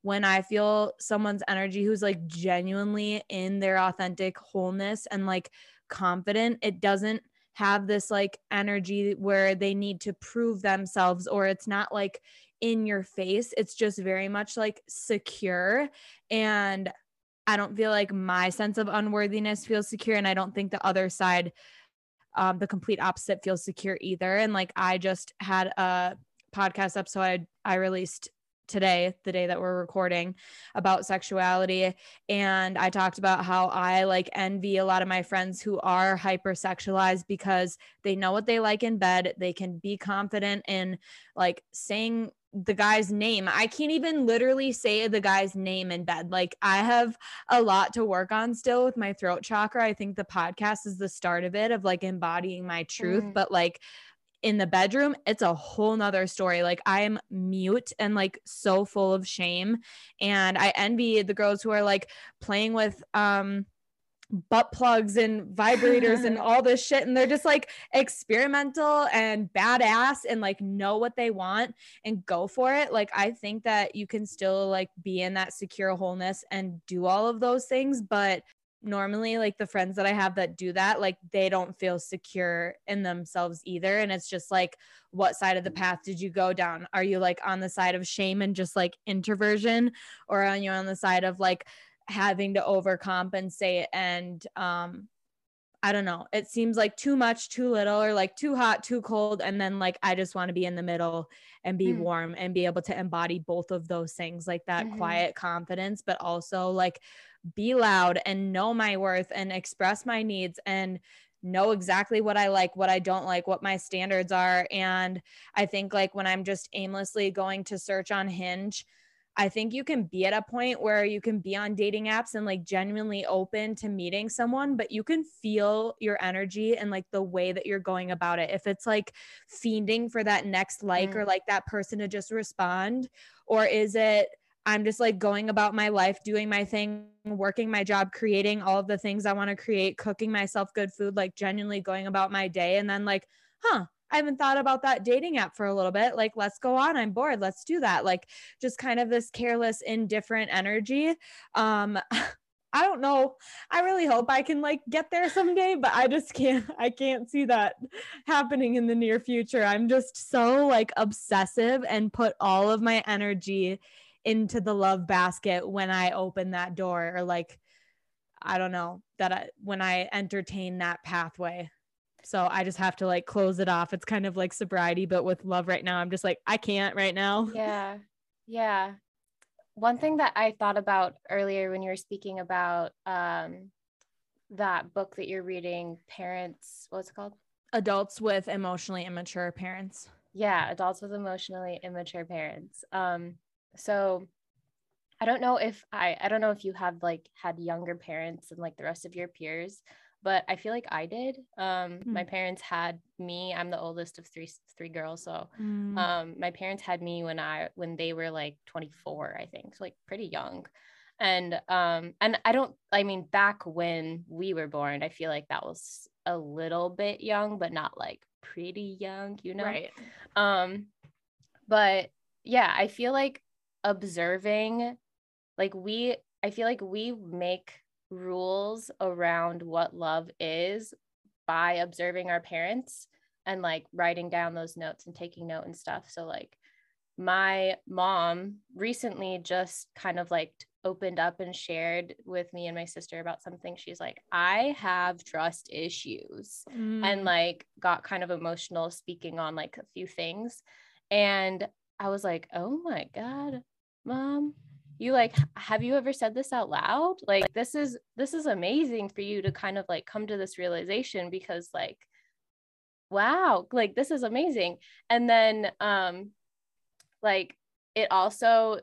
when I feel someone's energy who's like genuinely in their authentic wholeness and like confident, it doesn't have this like energy where they need to prove themselves, or it's not like in your face. It's just very much like secure. And I don't feel like my sense of unworthiness feels secure. And I don't think the other side, the complete opposite, feels secure either. And like, I just had a podcast episode I released today, the day that we're recording, about sexuality. And I talked about how I like envy a lot of my friends who are hypersexualized because they know what they like in bed. They can be confident in like saying the guy's name. I can't even literally say the guy's name in bed. Like, I have a lot to work on still with my throat chakra. I think the podcast is the start of it, of like embodying my truth, but like in the bedroom, it's a whole nother story. Like, I am mute and like so full of shame. And I envy the girls who are like playing with, butt plugs and vibrators and all this shit. And they're just like experimental and badass and like know what they want and go for it. Like, I think that you can still like be in that secure wholeness and do all of those things. But normally, like the friends that I have that do that, like they don't feel secure in themselves either. And it's just like, what side of the path did you go down? Are you like on the side of shame and just like introversion, or are you on the side of like having to overcompensate and I don't know, it seems like too much, too little, or like too hot, too cold. And then like, I just want to be in the middle and be warm and be able to embody both of those things, like that quiet confidence, but also like be loud and know my worth and express my needs and know exactly what I like, what I don't like, what my standards are. And I think like when I'm just aimlessly going to search on Hinge, I think you can be at a point where you can be on dating apps and like genuinely open to meeting someone, but you can feel your energy and like the way that you're going about it. If it's like fiending for that next like, or like that person to just respond, or is it, I'm just like going about my life, doing my thing, working my job, creating all of the things I want to create, cooking myself good food, like genuinely going about my day. And then like, I haven't thought about that dating app for a little bit. Like, let's go on. I'm bored. Let's do that. Like, just kind of this careless, indifferent energy. I don't know. I really hope I can like get there someday, but I just can't, I can't see that happening in the near future. I'm just so like obsessive and put all of my energy into the love basket when I open that door, or like, I don't know, that when I entertain that pathway. So I just have to like close it off. It's kind of like sobriety, but with love right now, I'm just like, I can't right now. Yeah. Yeah. One thing that I thought about earlier when you were speaking about that book that you're reading, what's it called? Adults with Emotionally Immature Parents. Yeah. Adults with Emotionally Immature Parents. So I don't know if I don't know if you have like had younger parents than like the rest of your peers, but I feel like I did. My parents had me. I'm the oldest of three girls. So my parents had me when they were like 24, I think. So like pretty young. And I mean, back when we were born, I feel like that was a little bit young, but not like pretty young, you know? Right. But yeah, I feel like observing, like I feel like we make rules around what love is by observing our parents and like writing down those notes and taking note and stuff. So like my mom recently just kind of like opened up and shared with me and my sister about something. She's like, I have trust issues, and like got kind of emotional speaking on like a few things. And I was like, oh my God, Mom, you like, have you ever said this out loud? Like, this is amazing for you to kind of like come to this realization, because like, wow, like this is amazing. And then, like it also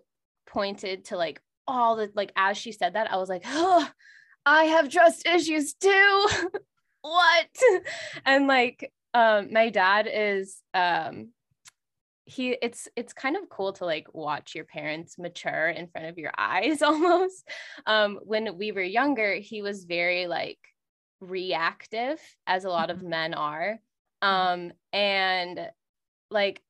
pointed to like all the, like, as she said that, I was like, oh, I have trust issues too. What? And like, my dad is, it's kind of cool to like watch your parents mature in front of your eyes almost. When we were younger, he was very like reactive as a lot of men are. And like,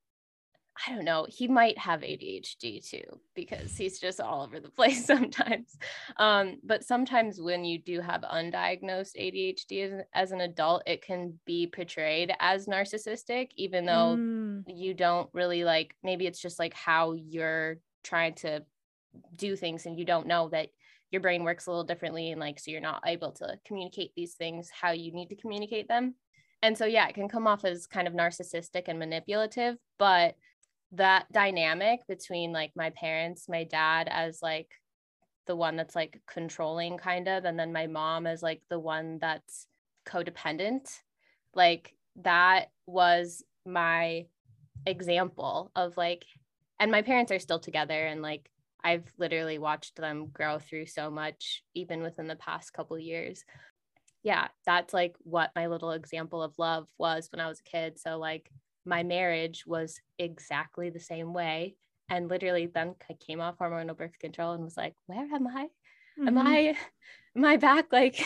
I don't know, he might have ADHD too, because he's just all over the place sometimes. But sometimes when you do have undiagnosed ADHD as an adult, it can be portrayed as narcissistic, even though you don't really like, maybe it's just like how you're trying to do things and you don't know that your brain works a little differently. And like, so you're not able to communicate these things how you need to communicate them. And so, yeah, it can come off as kind of narcissistic and manipulative, but that dynamic between like my parents, my dad as like the one that's like controlling kind of, and then my mom as like the one that's codependent, like that was my example of like, and my parents are still together. And like, I've literally watched them grow through so much, even within the past couple of years. Yeah, that's like what my little example of love was when I was a kid. So like my marriage was exactly the same way. And literally then I came off hormonal birth control and was like, where am I? Am I back like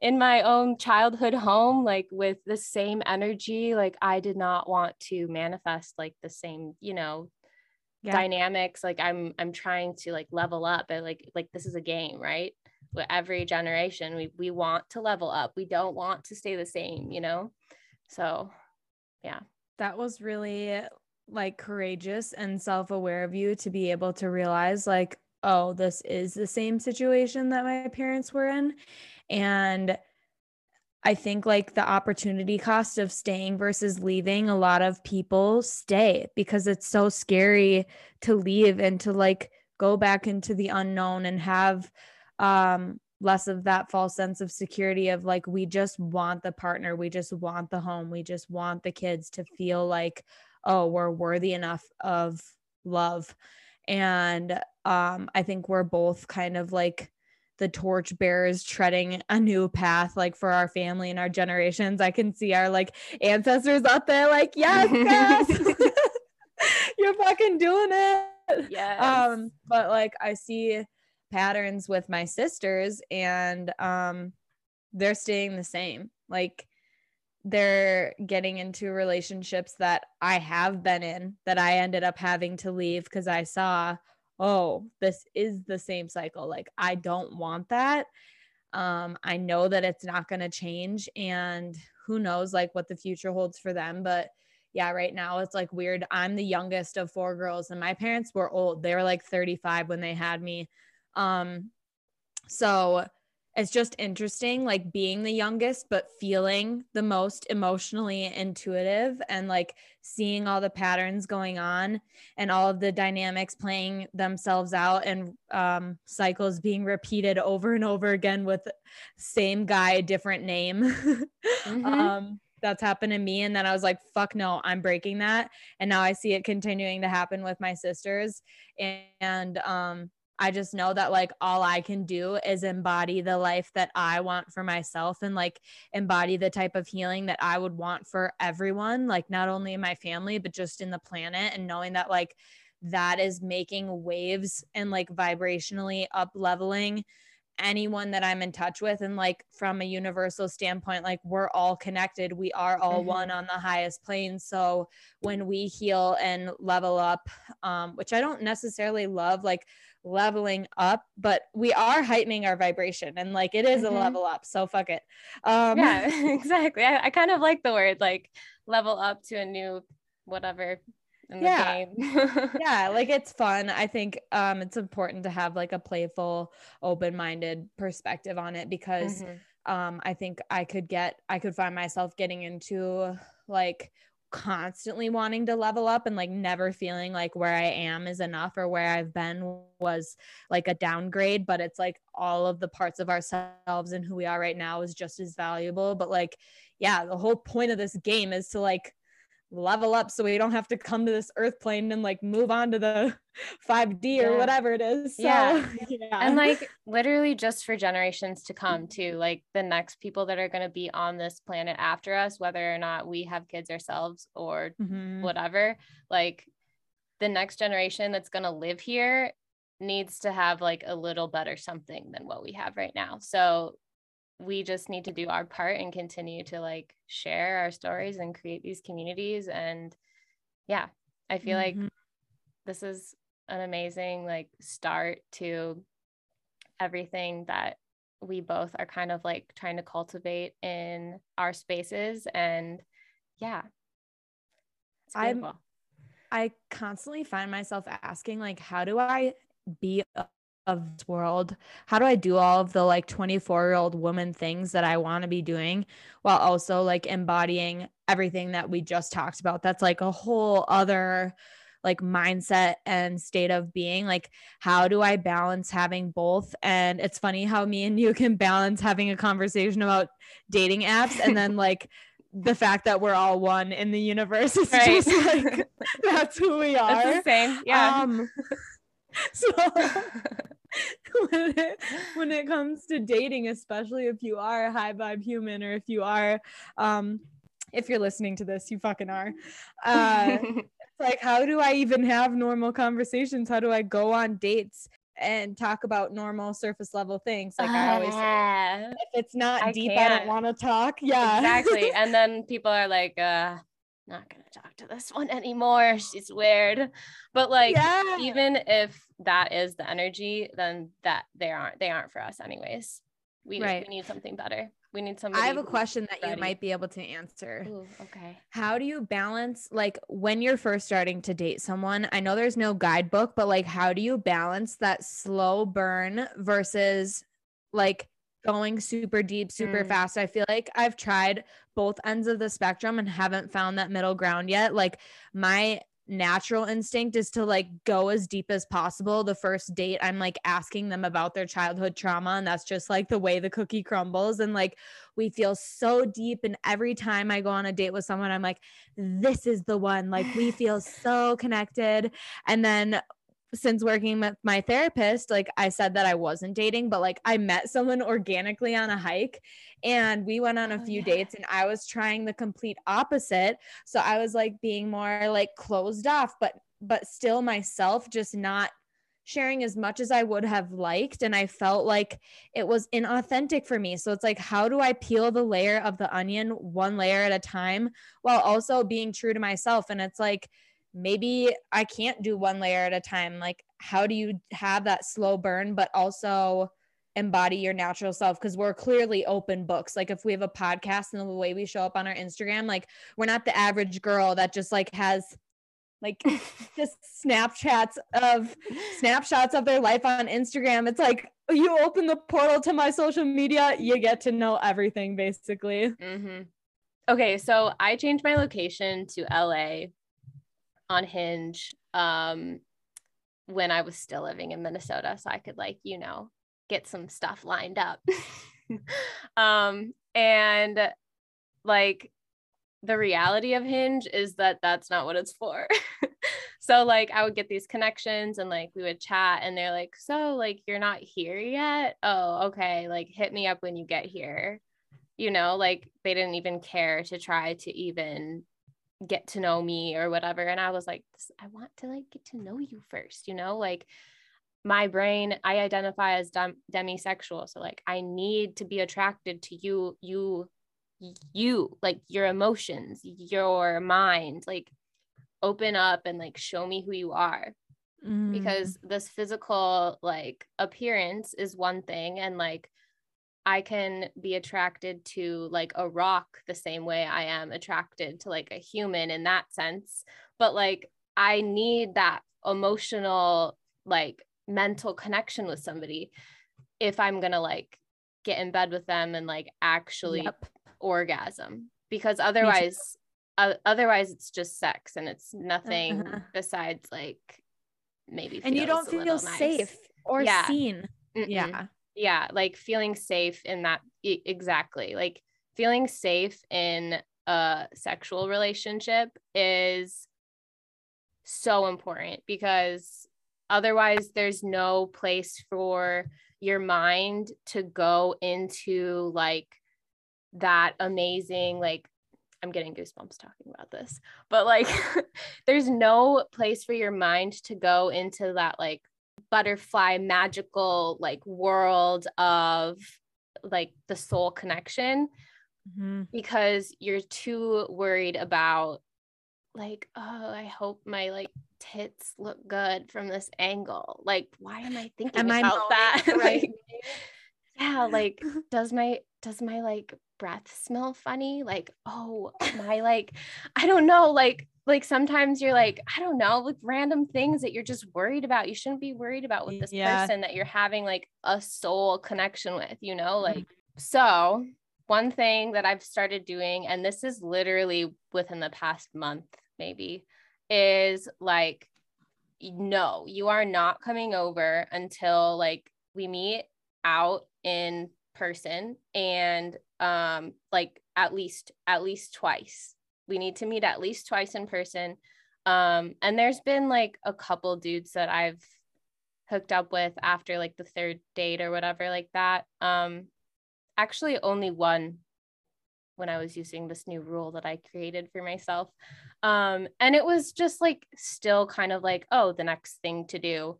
in my own childhood home, like with the same energy? Like I did not want to manifest like the same, you know, dynamics. Like I'm trying to like level up, and like this is a game, right? With every generation, we want to level up. We don't want to stay the same, you know? So yeah. That was really like courageous and self-aware of you to be able to realize like, oh, this is the same situation that my parents were in. And I think like the opportunity cost of staying versus leaving, a lot of people stay because it's so scary to leave and to like go back into the unknown and have less of that false sense of security of like, we just want the partner. We just want the home. We just want the kids to feel like, oh, we're worthy enough of love. And I think we're both kind of like the torch bearers treading a new path, like for our family and our generations. I can see our like ancestors out there like, yes, you're fucking doing it. Yes. But like, I see patterns with my sisters and they're staying the same. Like they're getting into relationships that I have been in that I ended up having to leave because I saw, oh, this is the same cycle. Like I don't want that. I know that it's not going to change and who knows like what the future holds for them. But yeah, right now it's like weird. I'm the youngest of four girls and my parents were old. They were like 35 when they had me. So it's just interesting, like being the youngest, but feeling the most emotionally intuitive and like seeing all the patterns going on and all of the dynamics playing themselves out and, cycles being repeated over and over again with same guy, different name. That's happened to me. And then I was like, fuck no, I'm breaking that. And now I see it continuing to happen with my sisters and I just know that like all I can do is embody the life that I want for myself and like embody the type of healing that I would want for everyone, like not only in my family, but just in the planet, and knowing that like that is making waves and like vibrationally up leveling anyone that I'm in touch with. And like from a universal standpoint, like we're all connected. We are all one on the highest plane. So when we heal and level up, which I don't necessarily love, like leveling up, but we are heightening our vibration and like it is a level up. So fuck it. Yeah, exactly. I kind of like the word like level up to a new whatever in the game. Yeah, like it's fun. I think it's important to have like a playful, open-minded perspective on it because I think I could find myself getting into like constantly wanting to level up and like never feeling like where I am is enough or where I've been was like a downgrade, but it's like all of the parts of ourselves and who we are right now is just as valuable. But like, yeah, the whole point of this game is to like level up so we don't have to come to this earth plane and like move on to the 5D or whatever it is. So, yeah. And like literally just for generations to come too, like the next people that are going to be on this planet after us, whether or not we have kids ourselves or whatever, like the next generation that's going to live here needs to have like a little better something than what we have right now. So we just need to do our part and continue to like share our stories and create these communities. And yeah, I feel like this is an amazing like start to everything that we both are kind of like trying to cultivate in our spaces. And yeah, it's beautiful. I constantly find myself asking, like, how do I be of this world? How do I do all of the like 24-year-old woman things that I want to be doing while also like embodying everything that we just talked about? That's like a whole other like mindset and state of being. Like, how do I balance having both? And it's funny how me and you can balance having a conversation about dating apps and then like the fact that we're all one in the universe. It's right. Just like, that's who we are. That's the same. Yeah. So when it comes to dating, especially if you are a high vibe human, or if you are, if you're listening to this, you fucking are. It's like, how do I even have normal conversations? How do I go on dates and talk about normal surface level things? Like I always say, if it's not deep, I don't want to talk. Yeah, exactly. And then people are like, not going to talk to this one anymore. She's weird. But like, even if that is the energy, then that they aren't for us anyways. We need something better. We need somebody. I have a question that you might be able to answer. Ooh, okay. How do you balance, like, when you're first starting to date someone? I know there's no guidebook, but like, how do you balance that slow burn versus like going super deep, super fast? I feel like I've tried both ends of the spectrum and haven't found that middle ground yet. Like, my natural instinct is to like go as deep as possible. The first date, I'm like asking them about their childhood trauma, and that's just like the way the cookie crumbles. And like, we feel so deep, and every time I go on a date with someone, I'm like, this is the one, like we feel so connected. And then since working with my therapist, like I said that I wasn't dating, but like I met someone organically on a hike, and we went on a few dates, and I was trying the complete opposite. So I was like being more like closed off, but still myself, just not sharing as much as I would have liked. And I felt like it was inauthentic for me. So it's like, how do I peel the layer of the onion one layer at a time while also being true to myself? And it's like, maybe I can't do one layer at a time. Like, how do you have that slow burn, but also embody your natural self? Because we're clearly open books. Like, if we have a podcast and the way we show up on our Instagram, like we're not the average girl that just like has like just snapshots of their life on Instagram. It's like, you open the portal to my social media, you get to know everything basically. Mm-hmm. Okay. So I changed my location to LA on Hinge when I was still living in Minnesota, so I could like, you know, get some stuff lined up. And like the reality of Hinge is that that's not what it's for. So like I would get these connections and like we would chat, and they're like, so like you're not here yet? Oh, okay. Like hit me up when you get here. You know, like they didn't even care to try to even get to know me or whatever. And I was like, I want to like get to know you first, you know, like my brain, I identify as demisexual. So like, I need to be attracted to you, like your emotions, your mind, like open up and like show me who you are, because this physical like appearance is one thing. And like, I can be attracted to like a rock the same way I am attracted to like a human in that sense. But like, I need that emotional, like mental connection with somebody if I'm going to like get in bed with them and like actually orgasm, because otherwise it's just sex and it's nothing besides like maybe, and you don't feel safe or seen. Yeah. Yeah. Like feeling safe in that. Exactly. Like feeling safe in a sexual relationship is so important, because otherwise there's no place for your mind to go into like that amazing, like, I'm getting goosebumps talking about this, but like, there's no place for your mind to go into that, like, butterfly magical like world of like the soul connection, mm-hmm. because you're too worried about like, oh, I hope my like tits look good from this angle. Like, why am I thinking about that? Like, yeah. Like, does my like breath smell funny? Like, oh, my, like, I don't know. Like sometimes you're like, I don't know, like random things that you're just worried about. You shouldn't be worried about with this person that you're having like a soul connection with, you know, like, mm-hmm. So one thing that I've started doing, and this is literally within the past month, maybe, is like, no, you are not coming over until like we meet out in person, and like at least twice. We need to meet at least twice in person. And there's been like a couple dudes that I've hooked up with after like the third date or whatever like that. Actually only one when I was using this new rule that I created for myself. And it was just like still kind of like, oh, the next thing to do.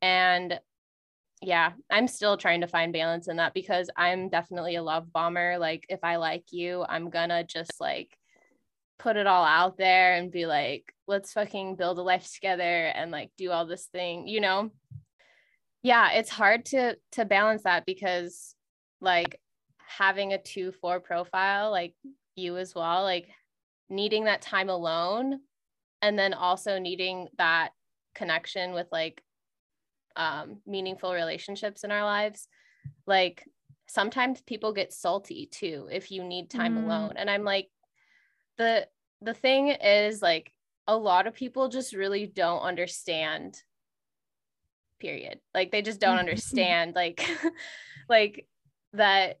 And yeah, I'm still trying to find balance in that, because I'm definitely a love bomber. Like if I like you, I'm gonna just like put it all out there and be like, let's fucking build a life together and like do all this thing, you know? Yeah, it's hard to balance that, because like having a 2-4 profile, like you as well, like needing that time alone, and then also needing that connection with like meaningful relationships in our lives. Like sometimes people get salty too if you need time alone. And I'm like, the thing is like a lot of people just really don't understand, period. Like they just don't understand like that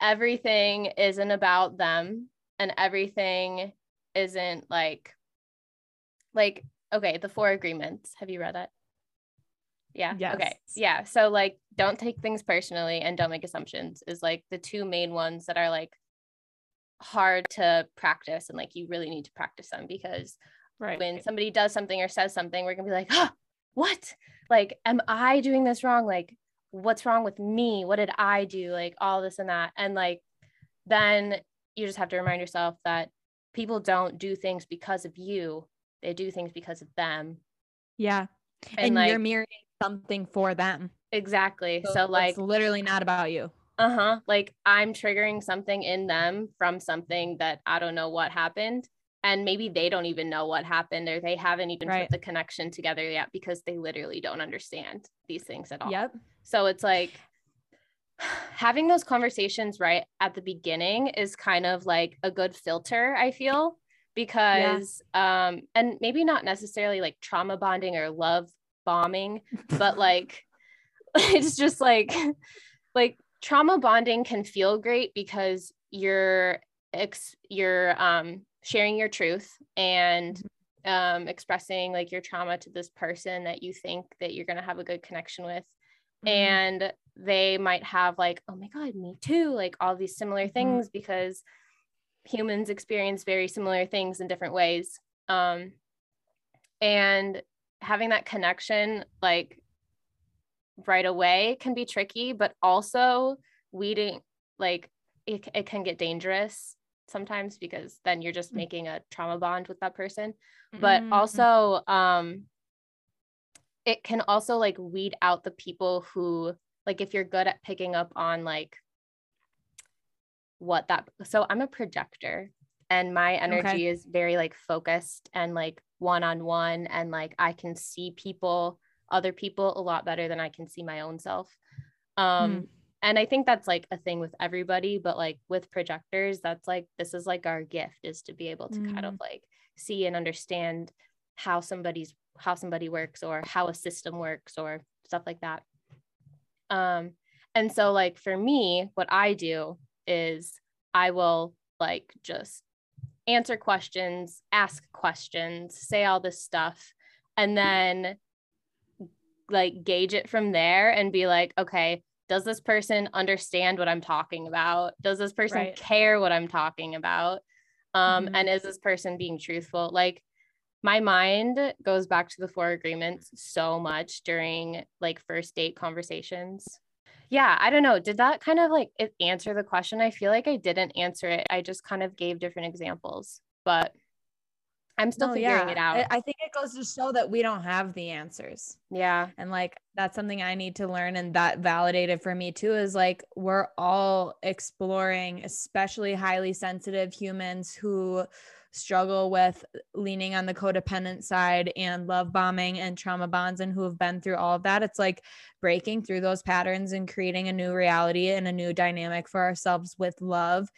everything isn't about them, and everything isn't like, okay, The Four Agreements. Have you read that? Yeah. Yes. Okay. Yeah. So like, don't take things personally and don't make assumptions is like the two main ones that are like hard to practice, and like you really need to practice them, because when somebody does something or says something, we're gonna be like, oh, what? Like, am I doing this wrong? Like, what's wrong with me? What did I do? Like all this and that. And like, then you just have to remind yourself that people don't do things because of you. They do things because of them. Yeah. And like, you're mirroring something for them. Exactly. So like, it's literally not about you. Uh-huh. Like I'm triggering something in them from something that I don't know what happened. And maybe they don't even know what happened, or they haven't even put the connection together yet, because they literally don't understand these things at all. Yep. So it's like having those conversations right at the beginning is kind of like a good filter, I feel, because, and maybe not necessarily like trauma bonding or love bombing, but like, it's just like trauma bonding can feel great because you're sharing your truth and expressing like your trauma to this person that you think that you're going to have a good connection with. Mm-hmm. And they might have like, oh my God, me too. Like all these similar things, because humans experience very similar things in different ways. And having that connection, like right away can be tricky, but also weeding, like it can get dangerous sometimes, because then you're just making a trauma bond with that person, but also it can also like weed out the people who, like, if you're good at picking up on like what that, so I'm a projector and my energy is very like focused and like one-on-one, and like I can see other people a lot better than I can see my own self. And I think that's like a thing with everybody, but like with projectors, that's like, this is like our gift, is to be able to kind of like see and understand how somebody works, or how a system works, or stuff like that. And so like for me, what I do is I will like just answer questions, ask questions, say all this stuff, and then like gauge it from there and be like, okay, does this person understand what I'm talking about? Does this person care what I'm talking about? And is this person being truthful? Like my mind goes back to the 4 agreements so much during like first date conversations. yeah, I don't know. Did that kind of like answer the question? I feel like I didn't answer it. I just kind of gave different examples, but I'm still figuring it out. I think it goes to show that we don't have the answers. Yeah. And like, that's something I need to learn. And that validated for me too, is like, we're all exploring, especially highly sensitive humans who struggle with leaning on the codependent side and love bombing and trauma bonds, and who have been through all of that. It's like breaking through those patterns and creating a new reality and a new dynamic for ourselves with love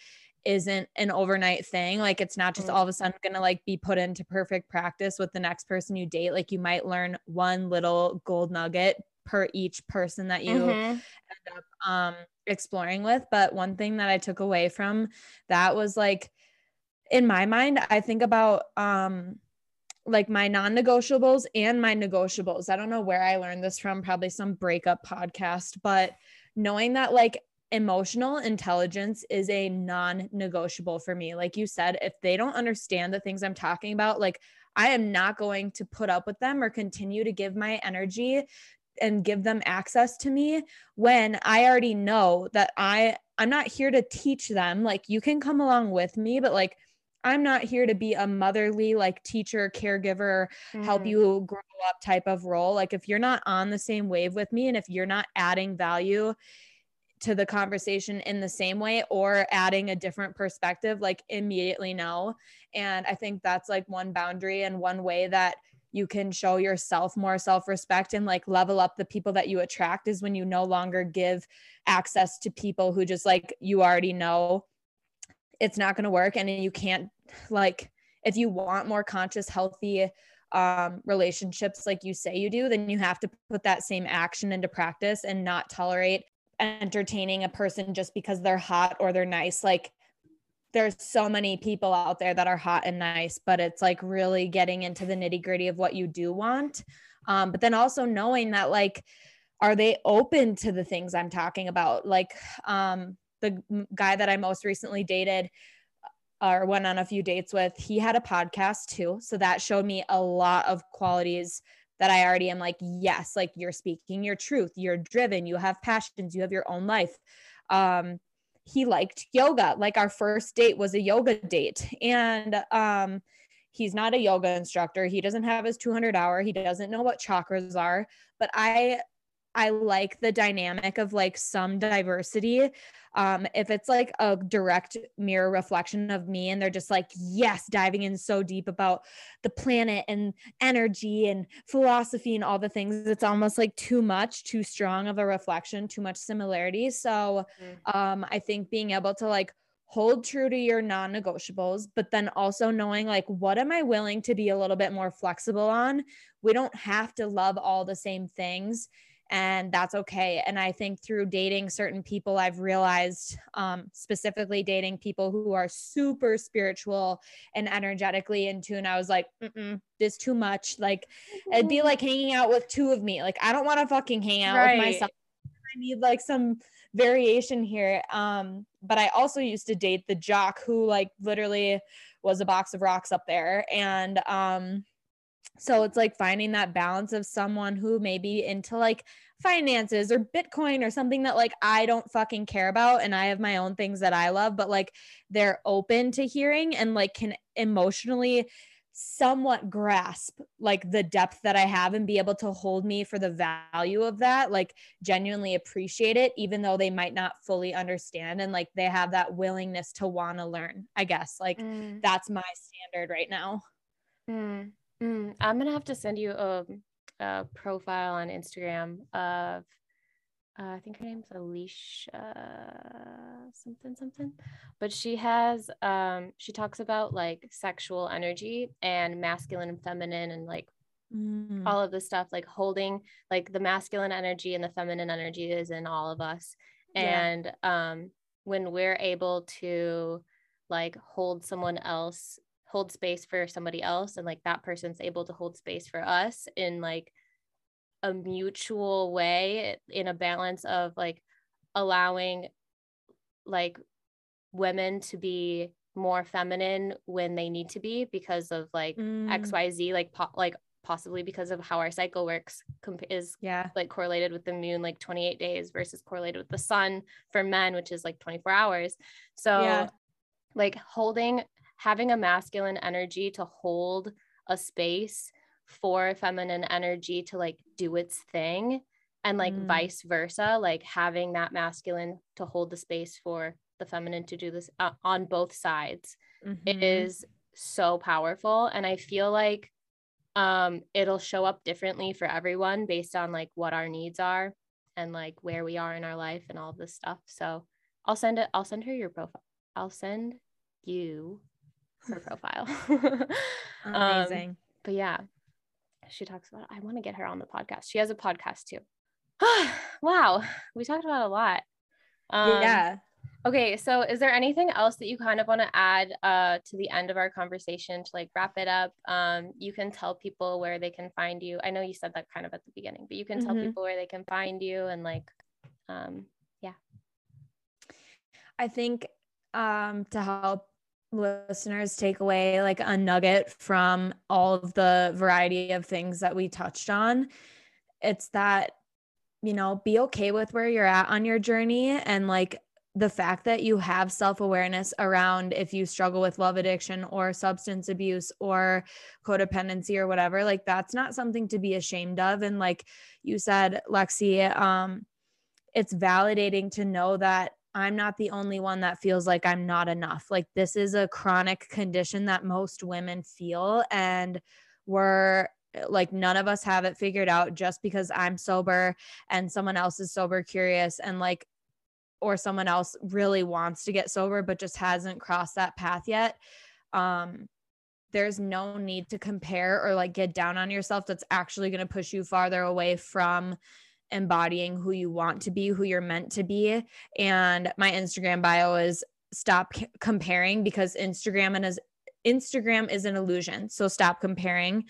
isn't an overnight thing. Like, it's not just all of a sudden going to like be put into perfect practice with the next person you date. Like, you might learn one little gold nugget per each person that you end up exploring with. But one thing that I took away from that was like, in my mind, I think about like my non-negotiables and my negotiables. I don't know where I learned this from, probably some breakup podcast, but knowing that like emotional intelligence is a non-negotiable for me. Like you said, if they don't understand the things I'm talking about, like I am not going to put up with them or continue to give my energy and give them access to me when I already know that I'm not here to teach them. Like, you can come along with me, but like, I'm not here to be a motherly, like teacher, caregiver, help you grow up type of role. Like, if you're not on the same wave with me, and if you're not adding value to the conversation in the same way or adding a different perspective, like immediately no. And I think that's like one boundary and one way that you can show yourself more self-respect and like level up the people that you attract, is when you no longer give access to people who just like, you already know it's not going to work. And you can't, like, if you want more conscious, healthy relationships, like you say you do, then you have to put that same action into practice and not tolerate entertaining a person just because they're hot or they're nice. Like, there's so many people out there that are hot and nice, but it's like really getting into the nitty gritty of what you do want. But then also knowing that, like, are they open to the things I'm talking about? Like, the guy that I most recently dated or went on a few dates with, he had a podcast too. So that showed me a lot of qualities that I already am like, yes, like you're speaking your truth, you're driven, you have passions, you have your own life. He liked yoga. Like, our first date was a yoga date, and he's not a yoga instructor. He doesn't have his 200 hour. He doesn't know what chakras are, but I like the dynamic of like some diversity. If it's like a direct mirror reflection of me and they're just like, yes, diving in so deep about the planet and energy and philosophy and all the things, it's almost like too much, too strong of a reflection, too much similarity. So I think being able to like hold true to your non-negotiables, but then also knowing like, what am I willing to be a little bit more flexible on? We don't have to love all the same things, and that's okay. And I think through dating certain people, I've realized, specifically dating people who are super spiritual and energetically in tune, I was like, this too much. Like, it'd be like hanging out with two of me. Like, I don't want to fucking hang out with myself. I need like some variation here. But I also used to date the jock who like literally was a box of rocks up there. And, so it's like finding that balance of someone who may be into like finances or Bitcoin or something that like I don't fucking care about, and I have my own things that I love, but like they're open to hearing and like can emotionally somewhat grasp like the depth that I have and be able to hold me for the value of that, like genuinely appreciate it, even though they might not fully understand, and like they have that willingness to want to learn, I guess. Like that's my standard right now. I'm going to have to send you a profile on Instagram of, I think her name's Alicia something, but she has, she talks about like sexual energy and masculine and feminine and like all of this stuff, like holding like the masculine energy and the feminine energy is in all of us. And, when we're able to like hold space for somebody else, and like that person's able to hold space for us in like a mutual way, in a balance of like allowing like women to be more feminine when they need to be because of like XYZ, like possibly because of how our cycle works, is like correlated with the moon, like 28 days versus correlated with the sun for men, which is like 24 hours. So like having a masculine energy to hold a space for feminine energy to like do its thing, and like vice versa, like having that masculine to hold the space for the feminine to do this on both sides is so powerful. And I feel like it'll show up differently for everyone based on like what our needs are and like where we are in our life and all of this stuff. So I'll send her your profile. I'll send you her profile. Amazing. But yeah, she talks about it. I want to get her on the podcast. She has a podcast too. Wow. We talked about a lot. Okay. So is there anything else that you kind of want to add to the end of our conversation to like wrap it up? You can tell people where they can find you. I know you said that kind of at the beginning, but you can tell people where they can find you and like, I think to help listeners take away like a nugget from all of the variety of things that we touched on, it's that, you know, be okay with where you're at on your journey, and like the fact that you have self-awareness around if you struggle with love addiction or substance abuse or codependency or whatever, like that's not something to be ashamed of. And like you said, Lexi, it's validating to know that I'm not the only one that feels like I'm not enough. Like this is a chronic condition that most women feel, and we're like, none of us have it figured out. Just because I'm sober and someone else is sober curious and like, or someone else really wants to get sober but just hasn't crossed that path yet, there's no need to compare or like get down on yourself. That's actually going to push you farther away from embodying who you want to be, who you're meant to be. And my Instagram bio is stop comparing, because Instagram is an illusion. So stop comparing.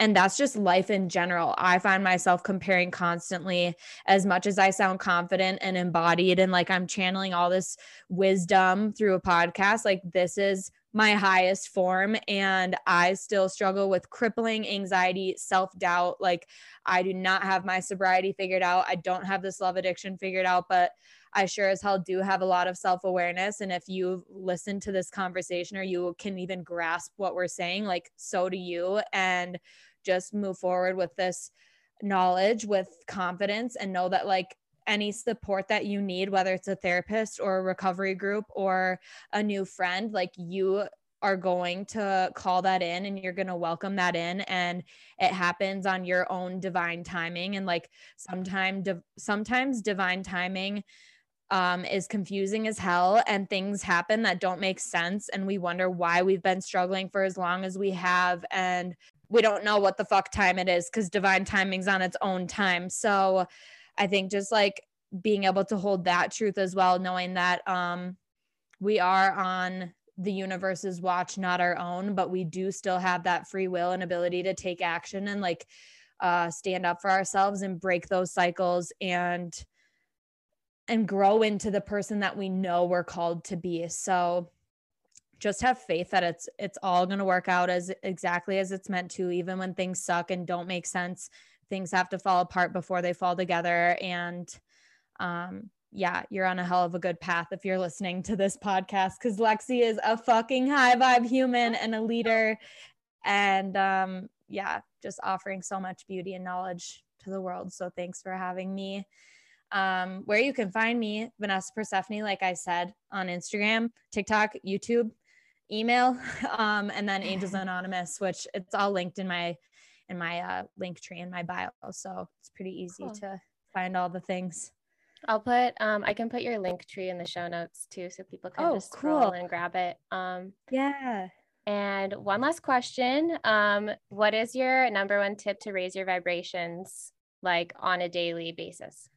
And that's just life in general. I find myself comparing constantly. As much as I sound confident and embodied and like I'm channeling all this wisdom through a podcast, like this is my highest form. And I still struggle with crippling anxiety, self-doubt. Like I do not have my sobriety figured out. I don't have this love addiction figured out, but I sure as hell do have a lot of self-awareness. And if you've listened to this conversation or you can even grasp what we're saying, like, so do you, and just move forward with this knowledge with confidence, and know that like any support that you need, whether it's a therapist or a recovery group or a new friend, like you are going to call that in and you're going to welcome that in, and it happens on your own divine timing. And like sometimes divine timing is confusing as hell, and things happen that don't make sense, and we wonder why we've been struggling for as long as we have, and we don't know what the fuck time it is because divine timing's on its own time. So I think just like being able to hold that truth as well, knowing that we are on the universe's watch, not our own, but we do still have that free will and ability to take action and like stand up for ourselves and break those cycles and grow into the person that we know we're called to be. So just have faith that it's all going to work out as exactly as it's meant to, even when things suck and don't make sense. Things have to fall apart before they fall together. And you're on a hell of a good path if you're listening to this podcast, because Lexi is a fucking high vibe human and a leader, and just offering so much beauty and knowledge to the world. So thanks for having me. Where you can find me, Vanessa Persephone, like I said, on Instagram, TikTok, YouTube, email, and then Angels Anonymous, which it's all linked in my link tree in my bio. So it's pretty easy to find all the things. I'll put, I can put your link tree in the show notes too, so people can just scroll and grab it. Yeah. And one last question. What is your number one tip to raise your vibrations, like on a daily basis?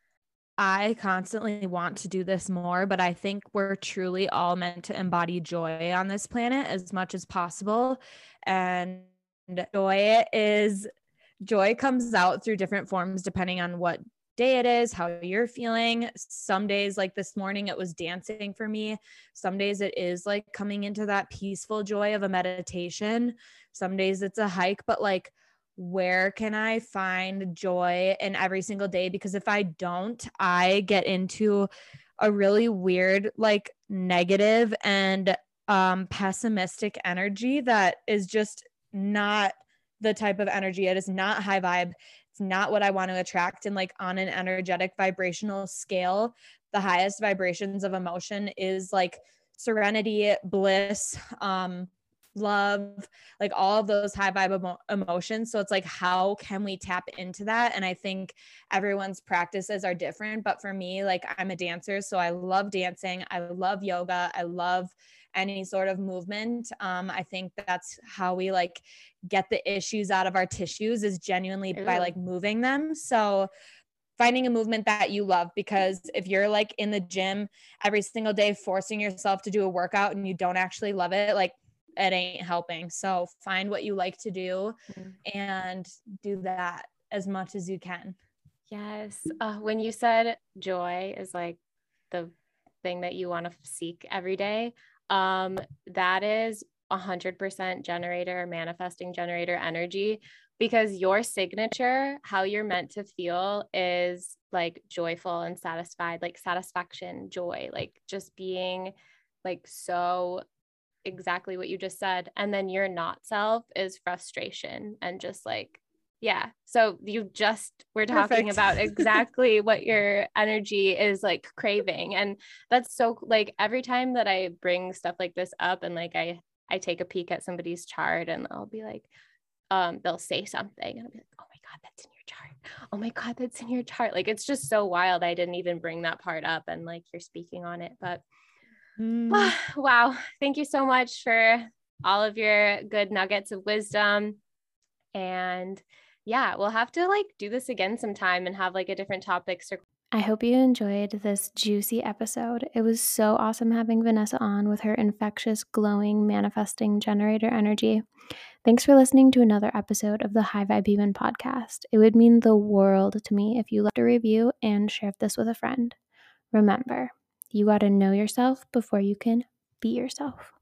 I constantly want to do this more, but I think we're truly all meant to embody joy on this planet as much as possible. And joy comes out through different forms depending on what day it is, how you're feeling. Some days, like this morning, it was dancing for me. Some days it is like coming into that peaceful joy of a meditation. Some days it's a hike, but like where can I find joy in every single day? Because if I don't, I get into a really weird, like, negative and pessimistic energy that is just not the type of energy. It is not high vibe. It's not what I want to attract. And like on an energetic vibrational scale, the highest vibrations of emotion is like serenity, bliss, love, like all of those high vibe emotions. So it's like, how can we tap into that? And I think everyone's practices are different, but for me, like I'm a dancer, so I love dancing. I love yoga. I love any sort of movement. I think that's how we like get the issues out of our tissues, is genuinely by like moving them. So finding a movement that you love, because if you're like in the gym every single day, forcing yourself to do a workout and you don't actually love it, like it ain't helping. So find what you like to do and do that as much as you can. Yes. When you said joy is like the thing that you want to seek every day, that is 100% manifesting generator energy, because your signature, how you're meant to feel, is like joyful and satisfied, like satisfaction, joy, like just being like so exactly what you just said. And then your not self is frustration and just like, yeah. So you just were talking about exactly what your energy is like craving. And that's so like every time that I bring stuff like this up and like I take a peek at somebody's chart and I'll be like, they'll say something and I'll be like, oh my God, that's in your chart. Oh my God, that's in your chart. Like, it's just so wild. I didn't even bring that part up and like you're speaking on it, but wow. Thank you so much for all of your good nuggets of wisdom. And yeah, we'll have to like do this again sometime and have like a different topic. I hope you enjoyed this juicy episode. It was so awesome having Vanessa on with her infectious, glowing, manifesting generator energy. Thanks for listening to another episode of the High Vibe Human podcast. It would mean the world to me if you left a review and shared this with a friend. Remember, you got to know yourself before you can be yourself.